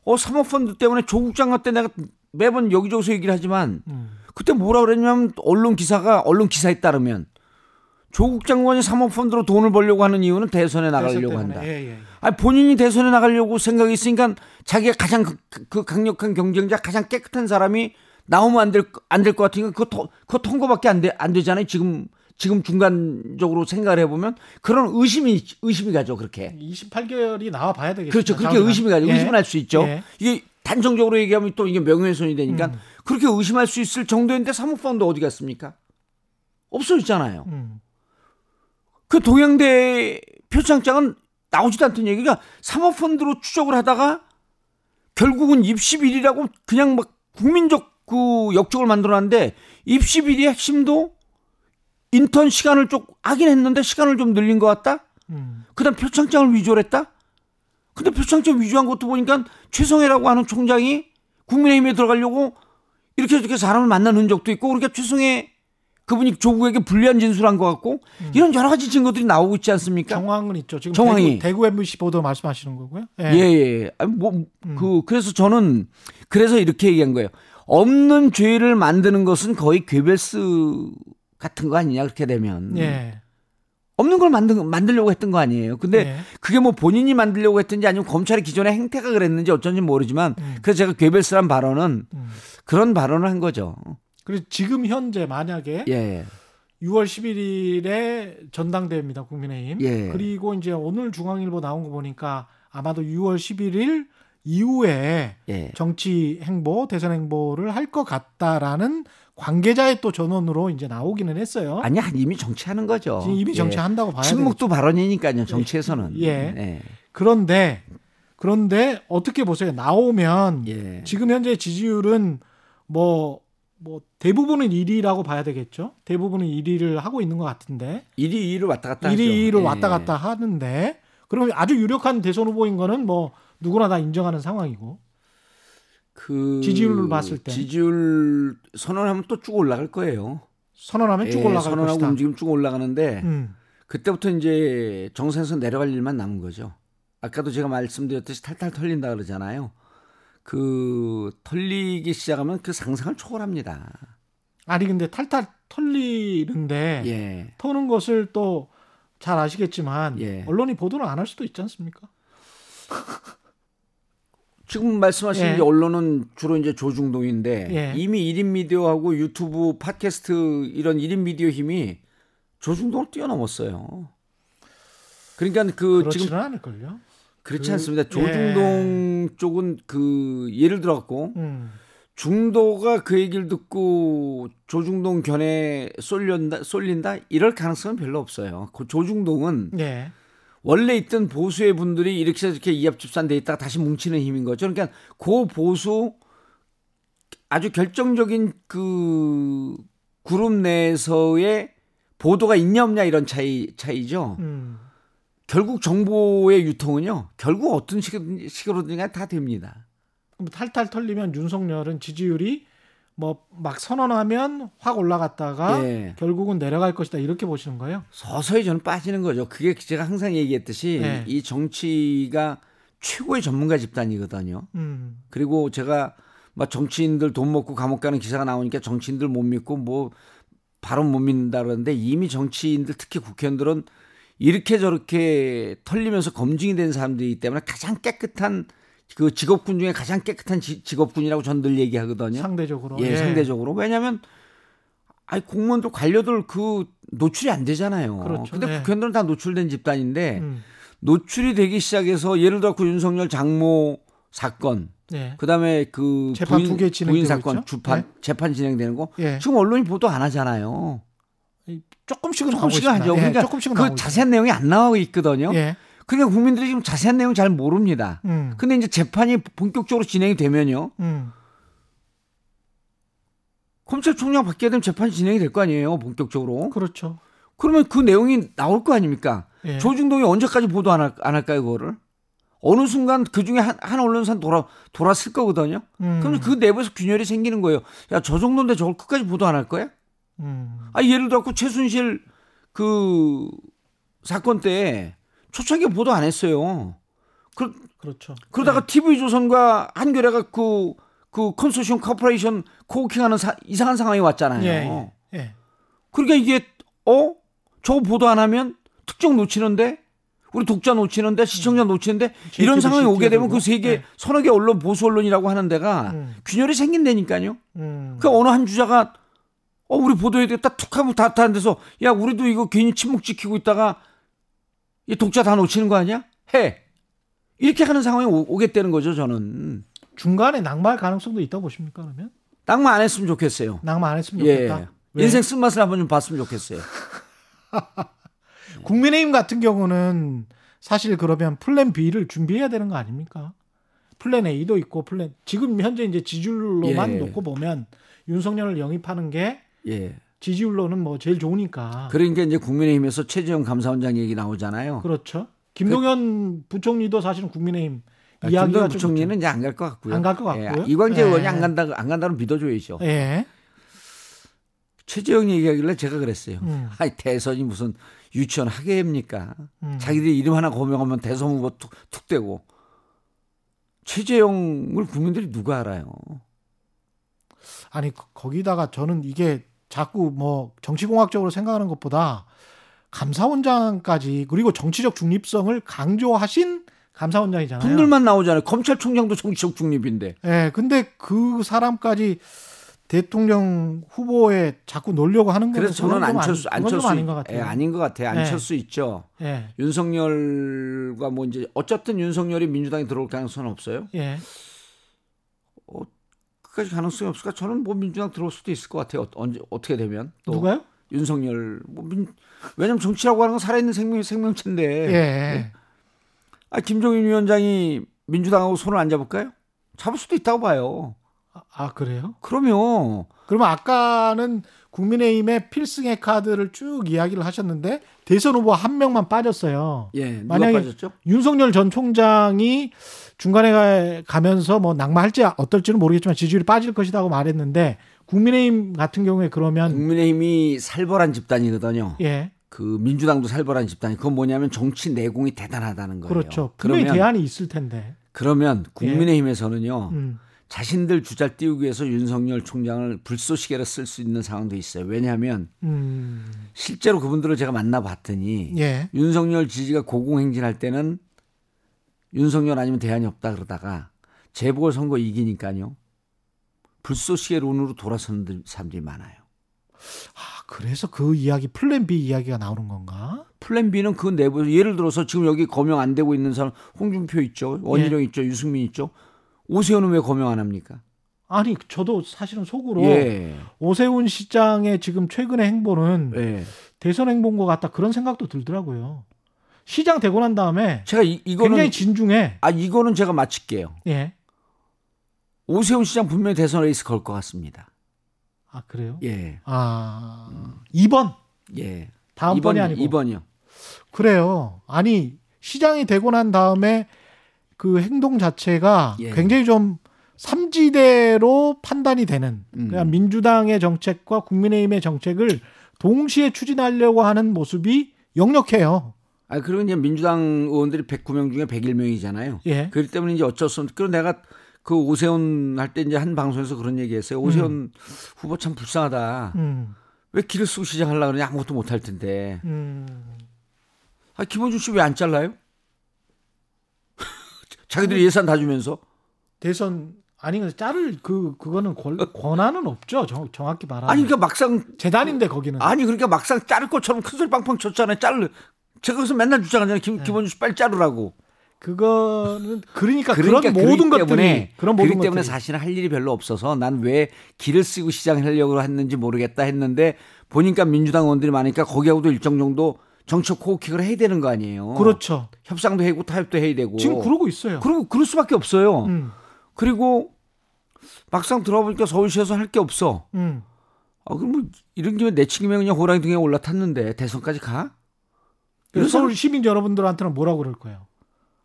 어, 사모펀드 때문에 조국 장관 때 내가 매번 여기저기서 얘기를 하지만 음. 그때 뭐라 그랬냐면 언론 기사가 언론 기사에 따르면 조국 장관이 사모펀드로 돈을 벌려고 하는 이유는 대선에 나가려고 한다. 예, 예. 아니, 본인이 대선에 나가려고 생각이 있으니까 자기가 가장 그, 그 강력한 경쟁자 가장 깨끗한 사람이 나오면 안 될, 안 될 것 같으니까 그거, 그거 통과밖에 안, 되, 안 되잖아요. 지금, 지금 중간적으로 생각을 해보면 그런 의심이, 의심이 가죠. 그렇게. 이십팔 개월이 나와 봐야 되겠죠. 그렇죠. 그렇게 장관. 의심이 가죠. 예. 의심을 할 수 있죠. 예. 이게 단정적으로 얘기하면 또 이게 명예훼손이 되니까 음. 그렇게 의심할 수 있을 정도인데 사모펀드 어디 갔습니까? 없어졌잖아요. 음. 그 동양대 표창장은 나오지도 않던 얘기가 사모펀드로 추적을 하다가 결국은 입시비리라고 그냥 막 국민적 그 역적을 만들어놨는데 입시 비리의 핵심도 인턴 시간을 좀 하긴 했는데 시간을 좀 늘린 것 같다. 음. 그다음 표창장을 위조를 했다. 근데 표창장 위조한 것도 보니까 최성해라고 하는 총장이 국민의힘에 들어가려고 이렇게 저렇게 사람을 만난 흔적도 있고 그러니까 최성해 그분이 조국에게 불리한 진술한 것 같고 음. 이런 여러 가지 증거들이 나오고 있지 않습니까? 정황은 있죠. 지금 정황이. 대구, 대구 엠비씨 보도 말씀하시는 거고요. 예, 예. 예. 뭐, 음. 그, 그래서 저는 그래서 이렇게 얘기한 거예요. 없는 죄를 만드는 것은 거의 괴벨스 같은 거 아니냐 그렇게 되면. 예. 없는 걸 만든, 만들려고 했던 거 아니에요. 근데 예. 그게 뭐 본인이 만들려고 했든지 아니면 검찰의 기존의 행태가 그랬는지 어쩐지 모르지만 음. 그래서 제가 괴벨스란 발언은 음. 그런 발언을 한 거죠. 그래서 지금 현재 만약에 예. 유월 십일일에 전당대회입니다. 국민의힘. 예. 그리고 이제 오늘 중앙일보 나온 거 보니까 아마도 유월 십일일 이후에 예. 정치 행보, 대선 행보를 할 것 같다라는 관계자의 또 전언으로 이제 나오기는 했어요. 아니, 이미 정치하는 거죠. 지금 이미 정치한다고 예. 봐야 되죠. 침묵도 발언이니까요. 정치에서는. 예. 예. 그런데 그런데 어떻게 보세요? 나오면 예. 지금 현재 지지율은 뭐 뭐 대부분은 일 위라고 봐야 되겠죠. 대부분은 일 위를 하고 있는 것 같은데. 일 위, 이 위를 왔다 갔다 하죠. 일 위, 이 위를 예. 왔다 갔다 하는데. 그러면 아주 유력한 대선 후보인 거는 뭐 누구나 다 인정하는 상황이고. 그 지지율을 봤을 때. 지지율 선언하면 또 쭉 올라갈 거예요. 선언하면 쭉 예, 올라갈 선언하고 것이다. 선언하고 움직이면 쭉 올라가는데 음. 그때부터 이제 정상에서 내려갈 일만 남은 거죠. 아까도 제가 말씀드렸듯이 탈탈 털린다 그러잖아요. 그 털리기 시작하면 그 상상을 초월합니다. 아니 근데 탈탈 털리는데 예. 터는 것을 또 잘 아시겠지만 예. 언론이 보도를 안 할 수도 있지 않습니까? 지금 말씀하신 예. 언론은 주로 이제 조중동인데 예. 이미 일 인 미디어하고 유튜브, 팟캐스트 이런 일 인 미디어 힘이 조중동을 뛰어넘었어요. 그러니까 그 그렇지는 지금 않을걸요. 그렇지 그, 않습니다. 조중동 예. 쪽은 그 예를 들어갖고 음. 중도가 그 얘기를 듣고 조중동 견해에 쏠린다, 쏠린다 이럴 가능성은 별로 없어요. 그 조중동은 예. 원래 있던 보수의 분들이 이렇게 저렇게 이합집산돼 있다가 다시 뭉치는 힘인 거죠. 그러니까 그 보수 아주 결정적인 그 그룹 내에서의 보도가 있냐 없냐 이런 차이, 차이죠. 음. 결국 정보의 유통은요. 결국 어떤 식으로든가 다 됩니다. 그럼 탈탈 털리면 윤석열은 지지율이 뭐 막 선언하면 확 올라갔다가 예. 결국은 내려갈 것이다 이렇게 보시는 거예요? 서서히 저는 빠지는 거죠. 그게 제가 항상 얘기했듯이 예. 이 정치가 최고의 전문가 집단이거든요. 음. 그리고 제가 막 정치인들 돈 먹고 감옥 가는 기사가 나오니까 정치인들 못 믿고 뭐 발언 못 믿는다 그러는데 이미 정치인들 특히 국회의원들은 이렇게 저렇게 털리면서 검증이 된 사람들이기 때문에 가장 깨끗한 그 직업군 중에 가장 깨끗한 지, 직업군이라고 전 늘 얘기하거든요. 상대적으로. 예, 예. 상대적으로. 왜냐하면 아니 공무원들 관료들 그 노출이 안 되잖아요. 그런데 그렇죠. 예. 국회의원들은 다 노출된 집단인데 음. 노출이 되기 시작해서 예를 들어 그 윤석열 장모 사건, 예. 그다음에 그 재판 부인, 두 개 진행되고 부인 사건, 있죠? 주판 예. 재판 진행되는 거 예. 지금 언론이 보도 안 하잖아요. 조금씩은 조금씩 하죠. 예, 그러니까 조금씩은 그 자세한 내용이 안 나오고 있거든요. 예. 그러니까 국민들이 지금 자세한 내용 잘 모릅니다. 음. 근데 이제 재판이 본격적으로 진행이 되면요. 음. 검찰총장 바뀌게 되면 재판이 진행이 될 거 아니에요. 본격적으로. 그렇죠. 그러면 그 내용이 나올 거 아닙니까? 예. 조중동이 언제까지 보도 안, 할, 안 할까요, 그거를? 어느 순간 그 중에 한, 한 언론사는 돌아, 돌았을 거거든요. 음. 그럼 그 내부에서 균열이 생기는 거예요. 야, 저 정도인데 저걸 끝까지 보도 안 할 거야? 음. 아 예를 들어서 최순실 그 사건 때 초창기에 보도 안 했어요. 그, 그렇죠. 그러다가 네. 티비조선과 한겨레가 그, 그 컨소시엄 커퍼레이션 코킹하는 이상한 상황이 왔잖아요. 예, 예, 예. 그러니까 이게 어 저거 보도 안 하면 특정 놓치는데 우리 독자 놓치는데 시청자 놓치는데 음. 이런 상황이 오게 되면 그 세 개 네. 서너 개 언론 보수 언론이라고 하는 데가 음. 균열이 생긴다니까요. 음. 그러니까 어느 한 주자가 어, 우리 보도에 대해 딱 툭 하면 다 다른 데서 야 우리도 이거 괜히 침묵 지키고 있다가 이 독자 다 놓치는 거 아니야? 해 이렇게 하는 상황이 오, 오겠다는 거죠. 저는 중간에 낙마할 가능성도 있다고 보십니까? 그러면 낙마 안 했으면 좋겠어요. 낙마 안 했으면 좋겠다. 예. 왜? 인생 쓴맛을 한번 좀 봤으면 좋겠어요. 국민의힘 같은 경우는 사실 그러면 플랜 B를 준비해야 되는 거 아닙니까? 플랜 A도 있고 플랜 지금 현재 이제 지지율로만 예. 놓고 보면 윤석열을 영입하는 게 예. 지지율로는 뭐 제일 좋으니까. 그러니까 이제 국민의힘에서 최재형 감사원장 얘기 나오잖아요. 그렇죠. 김동연 그, 부총리도 사실은 국민의힘 아, 이야기가 김동연 부총리는 이제 안 갈 것 같고요. 안 갈 것 같고요. 예, 이광재 의원이 예. 안 간다 안 간다는 믿어줘야죠. 예. 최재형 얘기하길래 제가 그랬어요. 음. 아이 대선이 무슨 유치원 학예입니까? 음. 자기들이 이름 하나 고명하면 대선 후보 툭, 툭 대고. 최재형을 국민들이 누가 알아요? 아니 거기다가 저는 이게 자꾸 뭐 정치공학적으로 생각하는 것보다 감사원장까지, 그리고 정치적 중립성을 강조하신 감사원장이잖아요. 분들만 나오잖아요. 검찰총장도 정치적 중립인데. 네, 근데 그 사람까지 대통령 후보에 자꾸 놀려고 하는 거는, 그래서 저는 안철수, 안철수 아닌 것 같아요. 예, 아닌 것 같아요. 안철수 예. 있죠. 예. 윤석열과 뭐 이제 어쨌든 윤석열이 민주당에 들어올 가능성은 없어요. 예. 어, 그까지 가능성이 없을까? 저는 뭐 민주당 들어올 수도 있을 것 같아요. 언제 어떻게 되면 또 누가요? 윤석열. 뭐 민, 왜냐면 정치라고 하는 건 살아있는 생명 생명체인데. 예. 예. 아 김종인 위원장이 민주당하고 손을 안 잡을까요? 잡을 수도 있다고 봐요. 아 그래요? 그럼요. 그러면 아까는 국민의힘의 필승의 카드를 쭉 이야기를 하셨는데 대선 후보 한 명만 빠졌어요. 예, 누가 만약에 빠졌죠? 윤석열 전 총장이 중간에 가면서 뭐 낙마할지 어떨지는 모르겠지만 지지율이 빠질 것이라고 말했는데, 국민의힘 같은 경우에 그러면 국민의힘이 살벌한 집단이거든요. 예. 그 민주당도 살벌한 집단이, 그건 뭐냐면 정치 내공이 대단하다는 거예요. 그렇죠. 분명히 그러면, 대안이 있을 텐데. 그러면 국민의힘에서는요. 예. 음. 자신들 주자를 띄우기 위해서 윤석열 총장을 불쏘시개로 쓸 수 있는 상황도 있어요. 왜냐하면 음. 실제로 그분들을 제가 만나봤더니 예. 윤석열 지지가 고공행진할 때는 윤석열 아니면 대안이 없다 그러다가 재보궐선거 이기니까요. 불쏘시개 론으로 돌아서는 사람들이 많아요. 아, 그래서 그 이야기 플랜 B 이야기가 나오는 건가? 플랜 B는 그 내부에서 예를 들어서 지금 여기 거명 안 되고 있는 사람 홍준표 있죠. 원희룡 예. 있죠. 유승민 있죠. 오세훈은 왜 거명 안 합니까? 아니 저도 사실은 속으로 예. 오세훈 시장의 지금 최근의 행보는 예. 대선 행보인 것 같다 그런 생각도 들더라고요. 시장 되고 난 다음에 제가 이, 이거는, 굉장히 진중해. 아 이거는 제가 마칠게요. 예. 오세훈 시장 분명히 대선 레이스 걸 것 같습니다. 아 그래요? 예. 아 음. 이 번. 예. 다음 번이 아니고 이 번이요. 그래요. 아니 시장이 되고 난 다음에. 그 행동 자체가 예. 굉장히 좀 삼지대로 판단이 되는, 그러니까 음. 민주당의 정책과 국민의힘의 정책을 동시에 추진하려고 하는 모습이 역력해요. 아, 그리고 이제 민주당 의원들이 백구 명 중에 백일 명이잖아요. 예. 그렇기 때문에 이제 어쩔 수 없는, 그리고 내가 그 오세훈 할 때 이제 한 방송에서 그런 얘기 했어요. 오세훈 음. 후보 참 불쌍하다. 음. 왜 길을 쓰고 시작하려고 그러냐. 아무것도 못할 텐데. 음. 아, 김어준 씨 왜 안 잘라요? 자기들이 예산 다 주면서 대선 아니면 자를 그 그거는 권, 권한은 없죠. 정, 정확히 말하면. 아니 그러니까 막상 재단인데 거기는. 아니 그러니까 막상 자를 것처럼 큰소리 빵빵 쳤잖아요. 자를 제가 그래서 맨날 주장하잖아요. 김 김원준 씨 빨리 자르라고. 그거는 그러니까, 그러니까 그런 그러니까 모든 것들이 때문에, 그런 모든 것 때문에 사실은 할 일이 별로 없어서 난 왜 길을 쓰고 시장하려고 했는지 모르겠다 했는데, 보니까 민주당 의원들이 많으니까 거기하고도 일정 정도 정책 호흡킥을 해야 되는 거 아니에요. 그렇죠. 협상도 해고 타협도 해야 되고. 지금 그러고 있어요. 그리고 그럴 수밖에 없어요. 음. 그리고 막상 들어보니까 서울시에서 할 게 없어. 음. 아 그럼 뭐 이런 김에 내친김에 그냥 호랑이 등에 올라탔는데 대선까지 가? 그래서 서울 시민 여러분들한테는 뭐라고 그럴 거예요?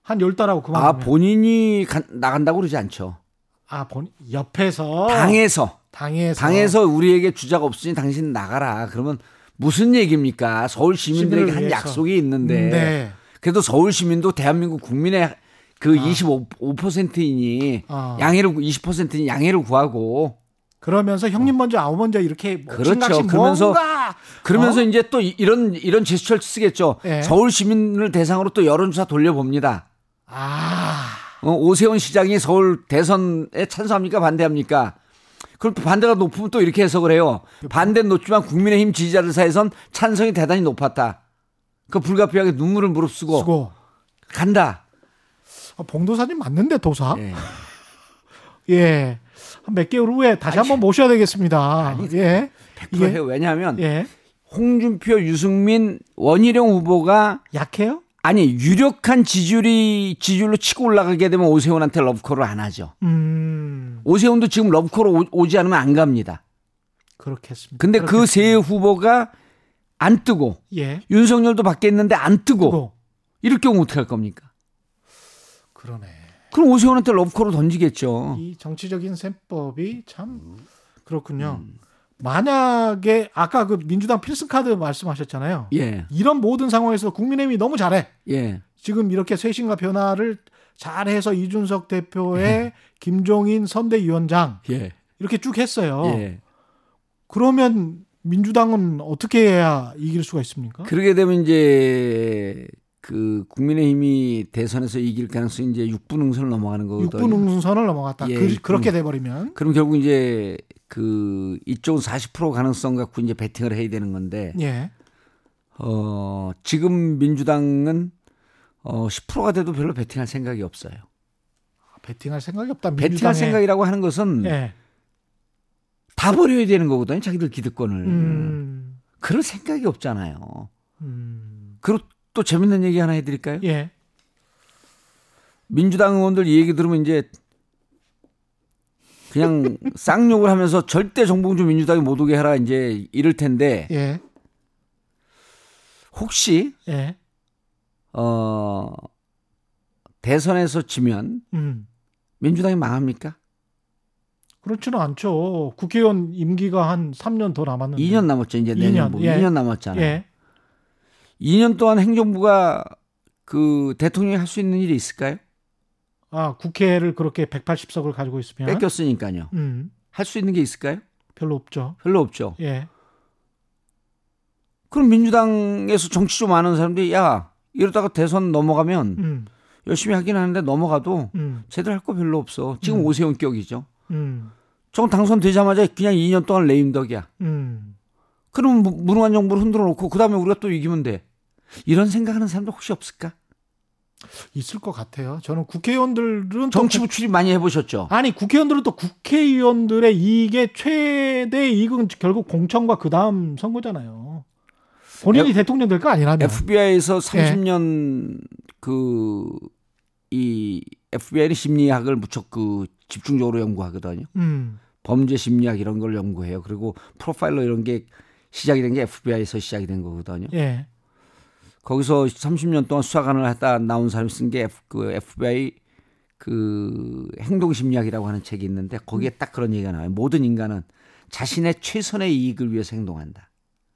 한 열 달하고 그만. 아 본인이 가, 나간다고 그러지 않죠. 아 본 옆에서 당에서 당에서 당에서 우리에게 주자가 없으니 당신 나가라. 그러면. 무슨 얘기입니까? 서울 시민들에게 한 약속이 있는데 네. 그래도 서울 시민도 대한민국 국민의 그 아. 이십오 퍼센트이니 아. 양해를 이십 퍼센트이니 양해를 구하고 그러면서 형님 먼저 아우 먼저 이렇게 뭐 그렇죠. 그러면서 뭔가. 그러면서 어? 이제 또 이런 이런 제스처를 쓰겠죠. 네. 서울 시민을 대상으로 또 여론조사 돌려봅니다. 아 오세훈 시장이 서울 대선에 찬성합니까 반대합니까? 그럼 또 반대가 높으면 또 이렇게 해석을 해요. 반대는 높지만 국민의힘 지지자들 사이에선 찬성이 대단히 높았다. 그 불가피하게 눈물을 무릅쓰고 쓰고. 간다. 아, 봉도사님 맞는데 도사? 예. 예. 한 몇 개월 후에 다시 한번 모셔야 되겠습니다. 아니, 예. 백 퍼센트 해요. 왜냐하면 예. 홍준표, 유승민, 원희룡 후보가 약해요? 아니 유력한 지지율이 지지율로 치고 올라가게 되면 오세훈한테 러브콜을 안 하죠. 음. 오세훈도 지금 러브콜 오지 않으면 안 갑니다. 그렇겠습니다. 근데 그 세 후보가 안 뜨고 예. 윤석열도 밖에 있는데 안 뜨고, 뜨고. 이럴 경우 어떻게 할 겁니까? 그러네. 그럼 오세훈한테 러브콜을 던지겠죠. 이 정치적인 셈법이 참 그렇군요. 음. 만약에 아까 그 민주당 필승카드 말씀하셨잖아요. 예. 이런 모든 상황에서 국민의힘이 너무 잘해. 예. 지금 이렇게 쇄신과 변화를 잘해서 이준석 대표의 예. 김종인 선대위원장 예. 이렇게 쭉 했어요. 예. 그러면 민주당은 어떻게 해야 이길 수가 있습니까? 그러게 되면 이제 그 국민의힘이 대선에서 이길 가능성이 이제 육 분 응선을 넘어가는 거거든요. 육 분 응선을 넘어갔다. 예, 그, 육 분. 그렇게 돼버리면. 그럼 결국 이제 그 이쪽은 사십 퍼센트 가능성 갖고 이제 배팅을 해야 되는 건데. 예. 어, 지금 민주당은 어, 십 퍼센트가 돼도 별로 배팅할 생각이 없어요. 배팅할 생각이 없다. 민주당에. 배팅할 생각이라고 하는 것은 예. 다 버려야 되는 거거든요. 자기들 기득권을. 음. 그럴 생각이 없잖아요. 음. 그리고 또 재밌는 얘기 하나 해드릴까요? 예. 민주당 의원들 이 얘기 들으면 이제 그냥 쌍욕을 하면서 절대 정봉주 민주당이 못 오게 하라 이제 이럴 텐데 예. 혹시 예. 어, 대선에서 지면 음. 민주당이 망합니까? 그렇지는 않죠. 국회의원 임기가 한 삼 년 더 남았는데. 이 년 남았죠. 이제 내년 이 년, 예. 이 년 남았잖아요. 예. 이 년 동안 행정부가 그 대통령이 할 수 있는 일이 있을까요? 아, 국회를 그렇게 백팔십 석을 가지고 있으면. 뺏겼으니까요. 음. 할 수 있는 게 있을까요? 별로 없죠. 별로 없죠. 예. 그럼 민주당에서 정치 좀 아는 사람들이 야, 이러다가 대선 넘어가면 음. 열심히 하긴 하는데 넘어가도 음. 제대로 할 거 별로 없어. 지금 음. 오세훈 격이죠. 음. 정 당선되자마자 그냥 이 년 동안 레임덕이야. 음. 그럼 무능한 정부를 흔들어 놓고 그다음에 우리가 또 이기면 돼. 이런 생각하는 사람도 혹시 없을까? 있을 것 같아요. 저는 국회의원들은 정치 부출입 많이 해보셨죠? 아니 국회의원들은 또 국회의원들의 이익의 최대 이익은 결국 공천과 그다음 선거잖아요. 본인이 에, 대통령 될 거 아니라면. 에프비아이에서 삼십 년 예. 그 이 에프비아이는 심리학을 무척 그 집중적으로 연구하거든요. 음. 범죄 심리학 이런 걸 연구해요. 그리고 프로파일러 이런 게 시작이 된 게 에프비아이에서 시작이 된 거거든요. 예. 거기서 삼십 년 동안 수사관을 하다 나온 사람이 쓴 게 그 에프비아이 그 행동 심리학이라고 하는 책이 있는데 거기에 딱 그런 얘기가 나와요. 모든 인간은 자신의 최선의 이익을 위해서 행동한다.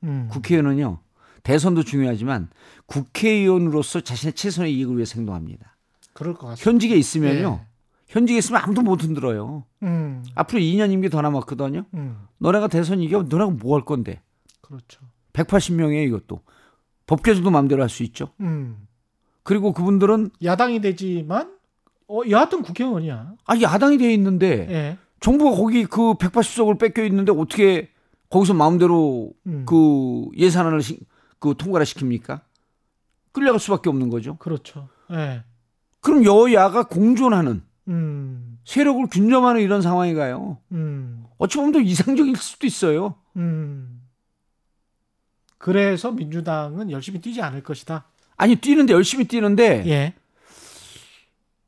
음. 국회의원은요. 대선도 중요하지만 국회의원으로서 자신의 최선의 이익을 위해서 행동합니다. 그럴 것 같습니다. 현직에 있으면요. 예. 현직에 있으면 아무도 못 흔들어요. 음. 앞으로 이 년 임기 더 남았거든요. 음. 너네가 대선 이겨 너네가 뭐 할 건데. 그렇죠. 백팔십 명이에요 이것도. 법 개정도 마음대로 할 수 있죠. 음. 그리고 그분들은. 야당이 되지만 어, 여하튼 국회의원이야. 아 야당이 돼 있는데 예. 정부가 거기 그 백팔십 석을 뺏겨 있는데 어떻게 거기서 마음대로 음. 그 예산안을 시, 그 통과를 시킵니까? 끌려갈 수밖에 없는 거죠. 그렇죠. 예. 그럼 여야가 공존하는. 음. 세력을 균점하는 이런 상황이 가요. 음. 어찌 보면 더 이상적일 수도 있어요. 음. 그래서 민주당은 열심히 뛰지 않을 것이다. 아니 뛰는데 열심히 뛰는데 예.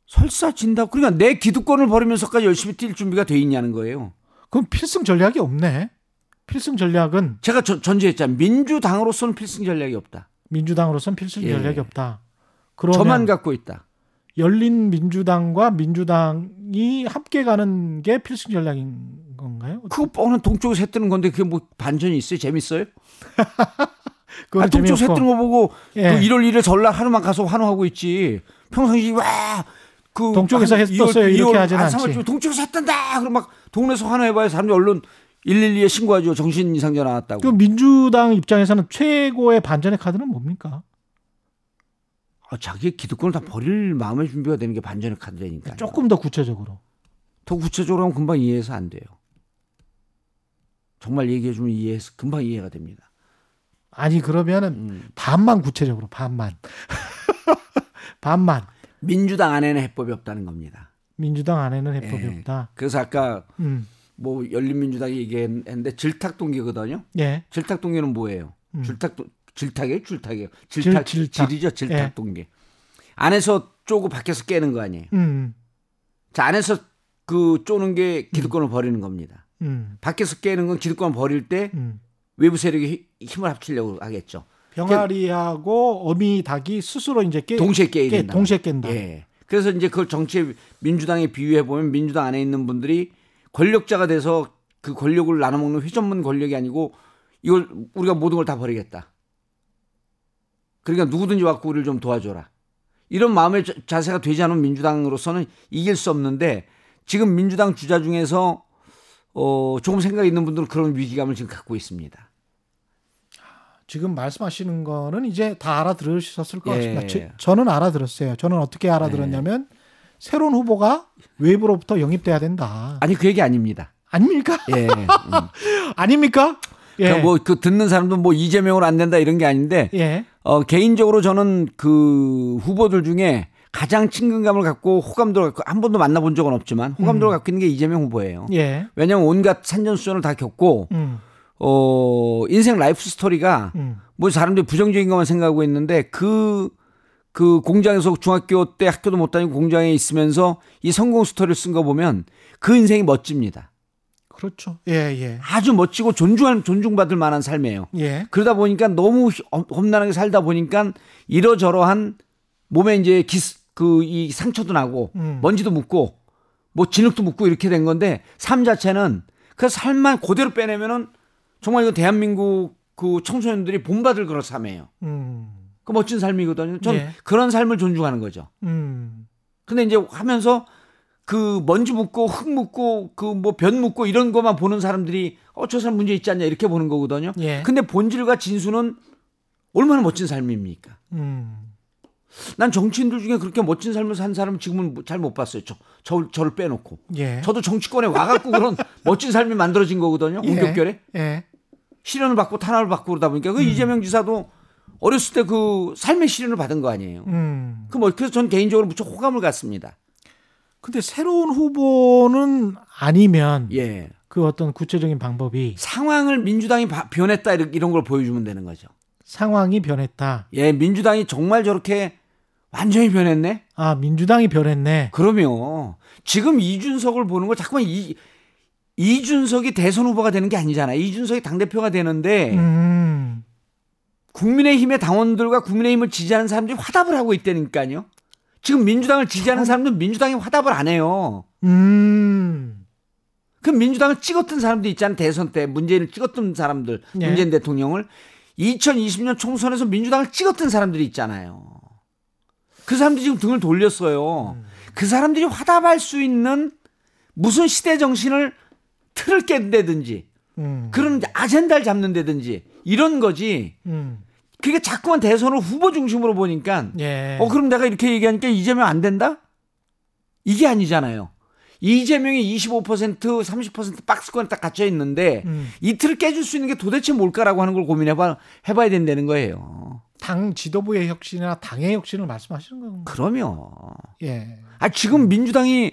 설사 진다. 그러니까 내 기득권을 버리면서까지 열심히 뛸 준비가 돼 있냐는 거예요. 그럼 필승 전략이 없네. 필승 전략은 제가 저, 전제했잖아요. 민주당으로서는 필승 전략이 없다. 민주당으로서는 필승 예. 전략이 없다. 그러면 저만 갖고 있다. 열린 민주당과 민주당이 함께 가는 게 필승 전략인 건가요? 그거 뻔한 동쪽에서 해 뜨는 건데 그게 뭐 반전이 있어요? 재밌어요? 아, 동쪽에서 해 뜨는 거 보고 예. 그 일월 일일 전날 하루만 가서 환호하고 있지. 평상시 와 그 동쪽에서 해 떴어요 이렇게 하진 않지. 동쪽에서 해 뜬다. 그럼 막 동네에서 환호해봐야 사람들이 얼른 일일이에 신고하죠. 정신 이상자 나왔다고. 그럼 민주당 입장에서는 최고의 반전의 카드는 뭡니까? 자기의 기득권을 다 버릴 마음의 준비가 되는 게 반전의 카드라니까요. 조금 더 구체적으로. 더 구체적으로 하면 금방 이해해서 안 돼요. 정말 얘기해 주면 이해해서 금방 이해가 됩니다. 아니 그러면은 음. 반만 구체적으로 반만. 반만. 민주당 안에는 해법이 없다는 겁니다. 민주당 안에는 해법이 예. 없다. 그래서 아까 음. 뭐 열린민주당이 얘기했는데 질탁동기거든요. 예. 질탁동기는 뭐예요? 음. 질탁동 질탁이에요, 줄탁이에요. 질탁, 질, 질탁. 질이죠, 질탁동계. 예. 안에서 쪼고 밖에서 깨는 거 아니에요. 음. 자, 안에서 그 쪼는 게 기득권을 음. 버리는 겁니다. 음. 밖에서 깨는 건 기득권을 버릴 때 음. 외부 세력이 힘을 합치려고 하겠죠. 병아리하고 어미 닭이 스스로 이제 깨 동시에 깨야 깨, 된다. 동시에 깬다. 예. 그래서 이제 그걸 정치 민주당에 비유해 보면 민주당 안에 있는 분들이 권력자가 돼서 그 권력을 나눠먹는 회전문 권력이 아니고 이걸 우리가 모든 걸 다 버리겠다. 그러니까 누구든지 와서 우리를 좀 도와줘라. 이런 마음의 자세가 되지 않은 민주당으로서는 이길 수 없는데 지금 민주당 주자 중에서 어, 조금 생각이 있는 분들은 그런 위기감을 지금 갖고 있습니다. 지금 말씀하시는 거는 이제 다 알아들으셨을 것 같습니다. 예. 저, 저는 알아들었어요. 저는 어떻게 알아들었냐면 예. 새로운 후보가 외부로부터 영입돼야 된다. 아니 그 얘기 아닙니다. 아닙니까? 예. 음. 아닙니까? 예. 그러니까 뭐 그 듣는 사람도 뭐 이재명으로 안 된다 이런 게 아닌데 예. 어, 개인적으로 저는 그 후보들 중에 가장 친근감을 갖고 호감도를 갖고 한 번도 만나본 적은 없지만 호감도를 음. 갖고 있는 게 이재명 후보예요. 예. 왜냐하면 온갖 산전수전을 다 겪고 음. 어, 인생 라이프 스토리가 음. 뭐 사람들이 부정적인 것만 생각하고 있는데 그, 그 공장에서 중학교 때 학교도 못 다니고 공장에 있으면서 이 성공 스토리를 쓴 거 보면 그 인생이 멋집니다. 그렇죠. 예, 예. 아주 멋지고 존중할, 존중받을 만한 삶이에요. 예. 그러다 보니까 너무 험난하게 살다 보니까 이러저러한 몸에 이제 기스, 그, 이 상처도 나고, 음. 먼지도 묻고, 뭐 진흙도 묻고 이렇게 된 건데, 삶 자체는 그 삶만 그대로 빼내면은 정말 이거 대한민국 그 청소년들이 본받을 그런 삶이에요. 음. 그 멋진 삶이거든요. 전 예. 그런 삶을 존중하는 거죠. 음. 근데 이제 하면서 그 먼지 묻고 흙 묻고 그 뭐 변 묻고 이런 것만 보는 사람들이 어, 저 사람 문제 있지 않냐 이렇게 보는 거거든요. 예. 근데 본질과 진수는 얼마나 멋진 삶입니까? 음. 난 정치인들 중에 그렇게 멋진 삶을 산 사람 지금은 잘 못 봤어요. 저, 저, 저를 빼놓고. 예. 저도 정치권에 와갖고 그런 멋진 삶이 만들어진 거거든요. 공격결에. 예. 예. 시련을 받고 탄압을 받고 그러다 보니까 그 음. 이재명 지사도 어렸을 때 그 삶의 시련을 받은 거 아니에요. 음. 그 뭐, 그래서 전 개인적으로 무척 호감을 갖습니다. 근데 새로운 후보는 아니면 예. 그 어떤 구체적인 방법이 상황을 민주당이 변했다 이런 걸 보여주면 되는 거죠. 상황이 변했다. 예, 민주당이 정말 저렇게 완전히 변했네. 아, 민주당이 변했네. 그러면 지금 이준석을 보는 걸 자꾸만 이, 이준석이 대선 후보가 되는 게 아니잖아요. 이준석이 당대표가 되는데 음. 국민의힘의 당원들과 국민의힘을 지지하는 사람들이 화답을 하고 있다니까요. 지금 민주당을 지지하는 참... 사람들은 민주당이 화답을 안 해요. 음. 그럼 민주당을 찍었던 사람도 있잖아요. 대선 때 문재인을 찍었던 사람들. 네. 문재인 대통령을. 이천이십 년 총선에서 민주당을 찍었던 사람들이 있잖아요. 그 사람들이 지금 등을 돌렸어요. 음. 그 사람들이 화답할 수 있는 무슨 시대 정신을 틀을 깬다든지 음. 그런 아젠다를 잡는다든지 이런 거지. 음. 그게 자꾸만 대선을 후보 중심으로 보니까 예. 어 그럼 내가 이렇게 얘기하니까 이재명 안 된다? 이게 아니잖아요. 이재명이 이십오 퍼센트, 삼십 퍼센트 박스권에 딱 갇혀 있는데 음. 이 틀을 깨줄 수 있는 게 도대체 뭘까라고 하는 걸 고민해봐 해봐야 된다는 거예요. 당 지도부의 혁신이나 당의 혁신을 말씀하시는 건가요? 그럼요. 예. 아 지금 민주당이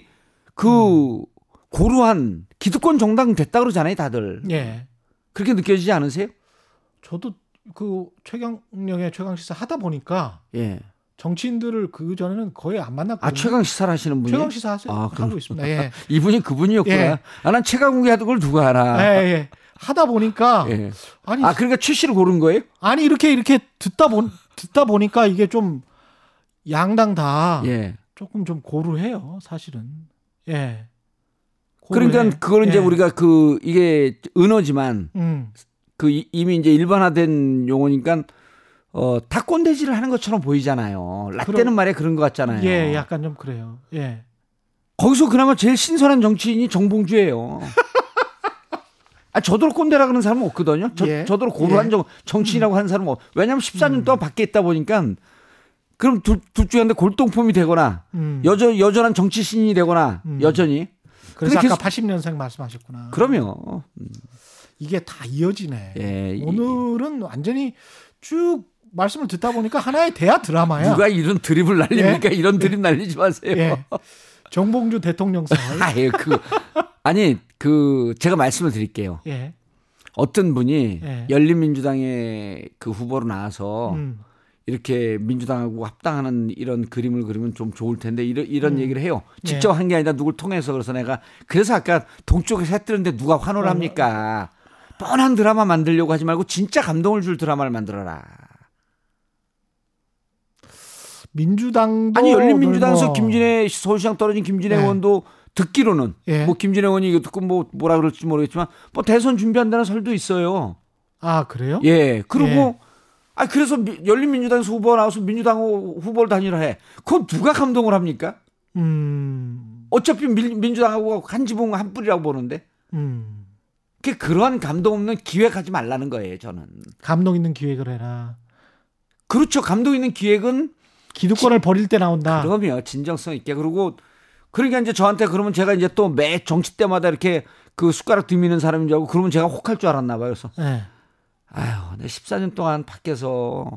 그 음. 고루한 기득권 정당 됐다 그러잖아요, 다들. 예. 그렇게 느껴지지 않으세요? 저도 그 최경영의 최강 시사 하다 보니까 예. 정치인들을 그 전에는 거의 안 만났거든요. 아 최강 시사를 하시는 분이? 최강 시사 하세요. 아, 하고 있습니다. 예. 이분이 그분이었구나. 예. 아, 난 최강욱이 하던 걸 누가 알아? 예, 예. 하다 보니까 예. 아니 아 그러니까 최씨를 고른 거예요? 아니 이렇게 이렇게 듣다 보 듣다 보니까 이게 좀 양당 다 예. 조금 좀 고루해요, 사실은. 예. 고루해. 그러니까 그걸 이제 예. 우리가 그 이게 은어지만. 음. 그 이미 이제 일반화된 용어니까 어, 다 꼰대질을 하는 것처럼 보이잖아요. 라떼는 말에 그런 것 같잖아요. 예, 약간 좀 그래요. 예. 거기서 그나마 제일 신선한 정치인이 정봉주예요. 아, 저더러 꼰대라 그러는 사람은 없거든요. 저, 예. 저더러 고루한 예. 정, 정치인이라고 하는 사람은 없어요. 왜냐하면 십사 년 음. 동안 밖에 있다 보니까 그럼 둘, 둘 중에 한데 골동품이 되거나 음. 여전, 여전한 정치 신인이 되거나 음. 여전히. 그래서 아까 계속, 팔십 년생 말씀하셨구나. 그럼요. 음. 이게 다 이어지네. 예, 오늘은 이, 완전히 쭉 말씀을 듣다 보니까 하나의 대하 드라마야. 누가 이런 드립을 날립니까? 예, 이런 드립 예, 날리지 마세요. 예. 정봉주 대통령상. 아, 예, 그, 아니 그 제가 말씀을 드릴게요. 예. 어떤 분이 예. 열린민주당의 그 후보로 나와서 음. 이렇게 민주당하고 합당하는 이런 그림을 그리면 좀 좋을 텐데 이런, 이런 음. 얘기를 해요. 직접 예. 한 게 아니라 누굴 통해서. 그래서 내가 그래서 아까 동쪽에 새 뜨는데 누가 환호를 합니까? 음. 뻔한 드라마 만들려고 하지 말고 진짜 감동을 줄 드라마를 만들어라. 민주당도 아니 열린민주당에서 뭐... 김진애 서울시장 떨어진 김진애 의원도 듣기로는 예. 뭐 김진애 의원이 이거 듣고 뭐 뭐라 그럴지 모르겠지만 뭐 대선 준비한다는 설도 있어요. 아 그래요? 예. 그리고 예. 아 그래서 열린민주당에서 후보 나와서 민주당 후보를 단일화해. 그건 누가 감동을 합니까? 음. 어차피 민주당하고 한 지붕 한 뿔이라고 보는데. 음. 그 그런 감동 없는 기획하지 말라는 거예요. 저는 감동 있는 기획을 해라. 그렇죠. 감동 있는 기획은 기득권을 지, 버릴 때 나온다. 그럼요. 진정성 있게. 그리고 그러니까 이제 저한테 그러면 제가 이제 또 매 정치 때마다 이렇게 그 숟가락 들미는 사람인 줄 알고 그러면 제가 혹할 줄 알았나 봐요. 그래서 네. 아유, 내가 십사 년 동안 밖에서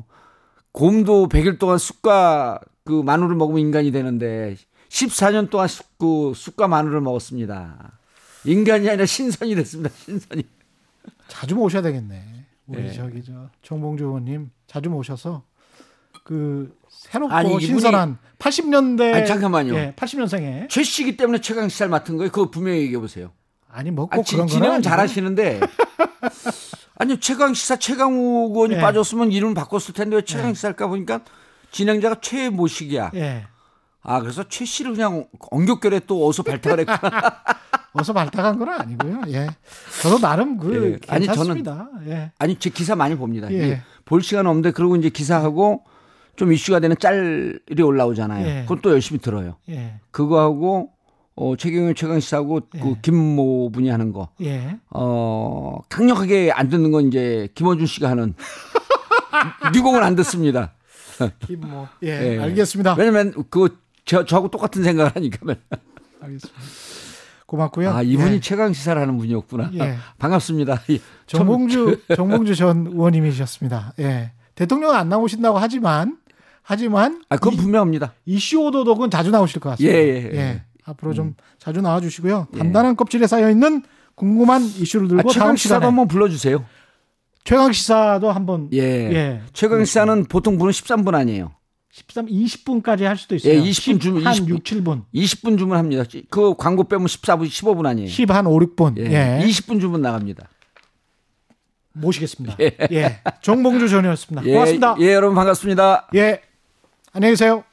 곰도 백 일 동안 쑥과 그 마늘을 먹으면 인간이 되는데 십사 년 동안 그 쑥과 마늘을 먹었습니다. 인간이 아니라 신선이 됐습니다. 신선이. 자주 모셔야 되겠네. 우리 네. 저기 저 정봉주 의원님 자주 모셔서 그 새롭고 아니, 신선한 팔십 년대 아니, 잠깐만요. 예, 팔십 년생에 최 씨기 때문에 최강 시절 맡은 거예요. 그거 분명히 얘기해 보세요. 아니 뭐 꼭 그런 거는 진행은 잘하시는데 아니 최강 시사 최강욱 의원이 예. 빠졌으면 이름 바꿨을 텐데 왜 최강 시사일까 보니까 진행자가 최 모식이야. 예. 아 그래서 최 씨를 그냥 엉격결에 또 어서 발탁을 했구나. 어서 발탁한 건 아니고요. 예, 저도 나름 그 예. 괜찮습니다. 아니 저는 예. 아니 제 기사 많이 봅니다. 예. 예. 볼 시간 없는데 그리고 이제 기사하고 좀 이슈가 되는 짤이 올라오잖아요. 예. 그건 또 열심히 들어요. 예. 그거하고 어, 최경영 최강시사하고 예. 그 김모 분이 하는 거. 예. 어 강력하게 안 듣는 건 이제 김어준 씨가 하는 미국은 안 듣습니다. 김모. 예. 예. 알겠습니다. 왜냐면 그 저, 저하고 똑같은 생각을 하니까. 알겠습니다. 고맙고요. 아 이분이 예. 최강시사를 하는 분이었구나. 예. 반갑습니다. 정봉주 정봉주 전 의원님이셨습니다. 예. 대통령은 안 나오신다고 하지만 하지만 아 그건 분명합니다. 이슈 오도독은 자주 나오실 것 같습니다. 예예. 예. 예. 앞으로 좀 음. 자주 나와주시고요. 예. 단단한 껍질에 쌓여 있는 궁금한 이슈를 들고 아, 다음 시간에 한번 불러주세요. 최강 시사도 한번. 예. 예. 최강 시사는 보통 분은 십삼 분 아니에요. 십삼 이십 분까지 할 수도 있어요. 예, 이십 분 주문 한 육, 칠 분. 이십 분 주문합니다. 그 광고 빼면 십사 분, 십오 분 아니에요. 십 한 오, 육 분. 예. 예. 이십 분 주문 나갑니다. 모시겠습니다. 예. 예. 정봉주 전이었습니다. 예. 고맙습니다. 예, 여러분 반갑습니다. 예. 안녕히 계세요.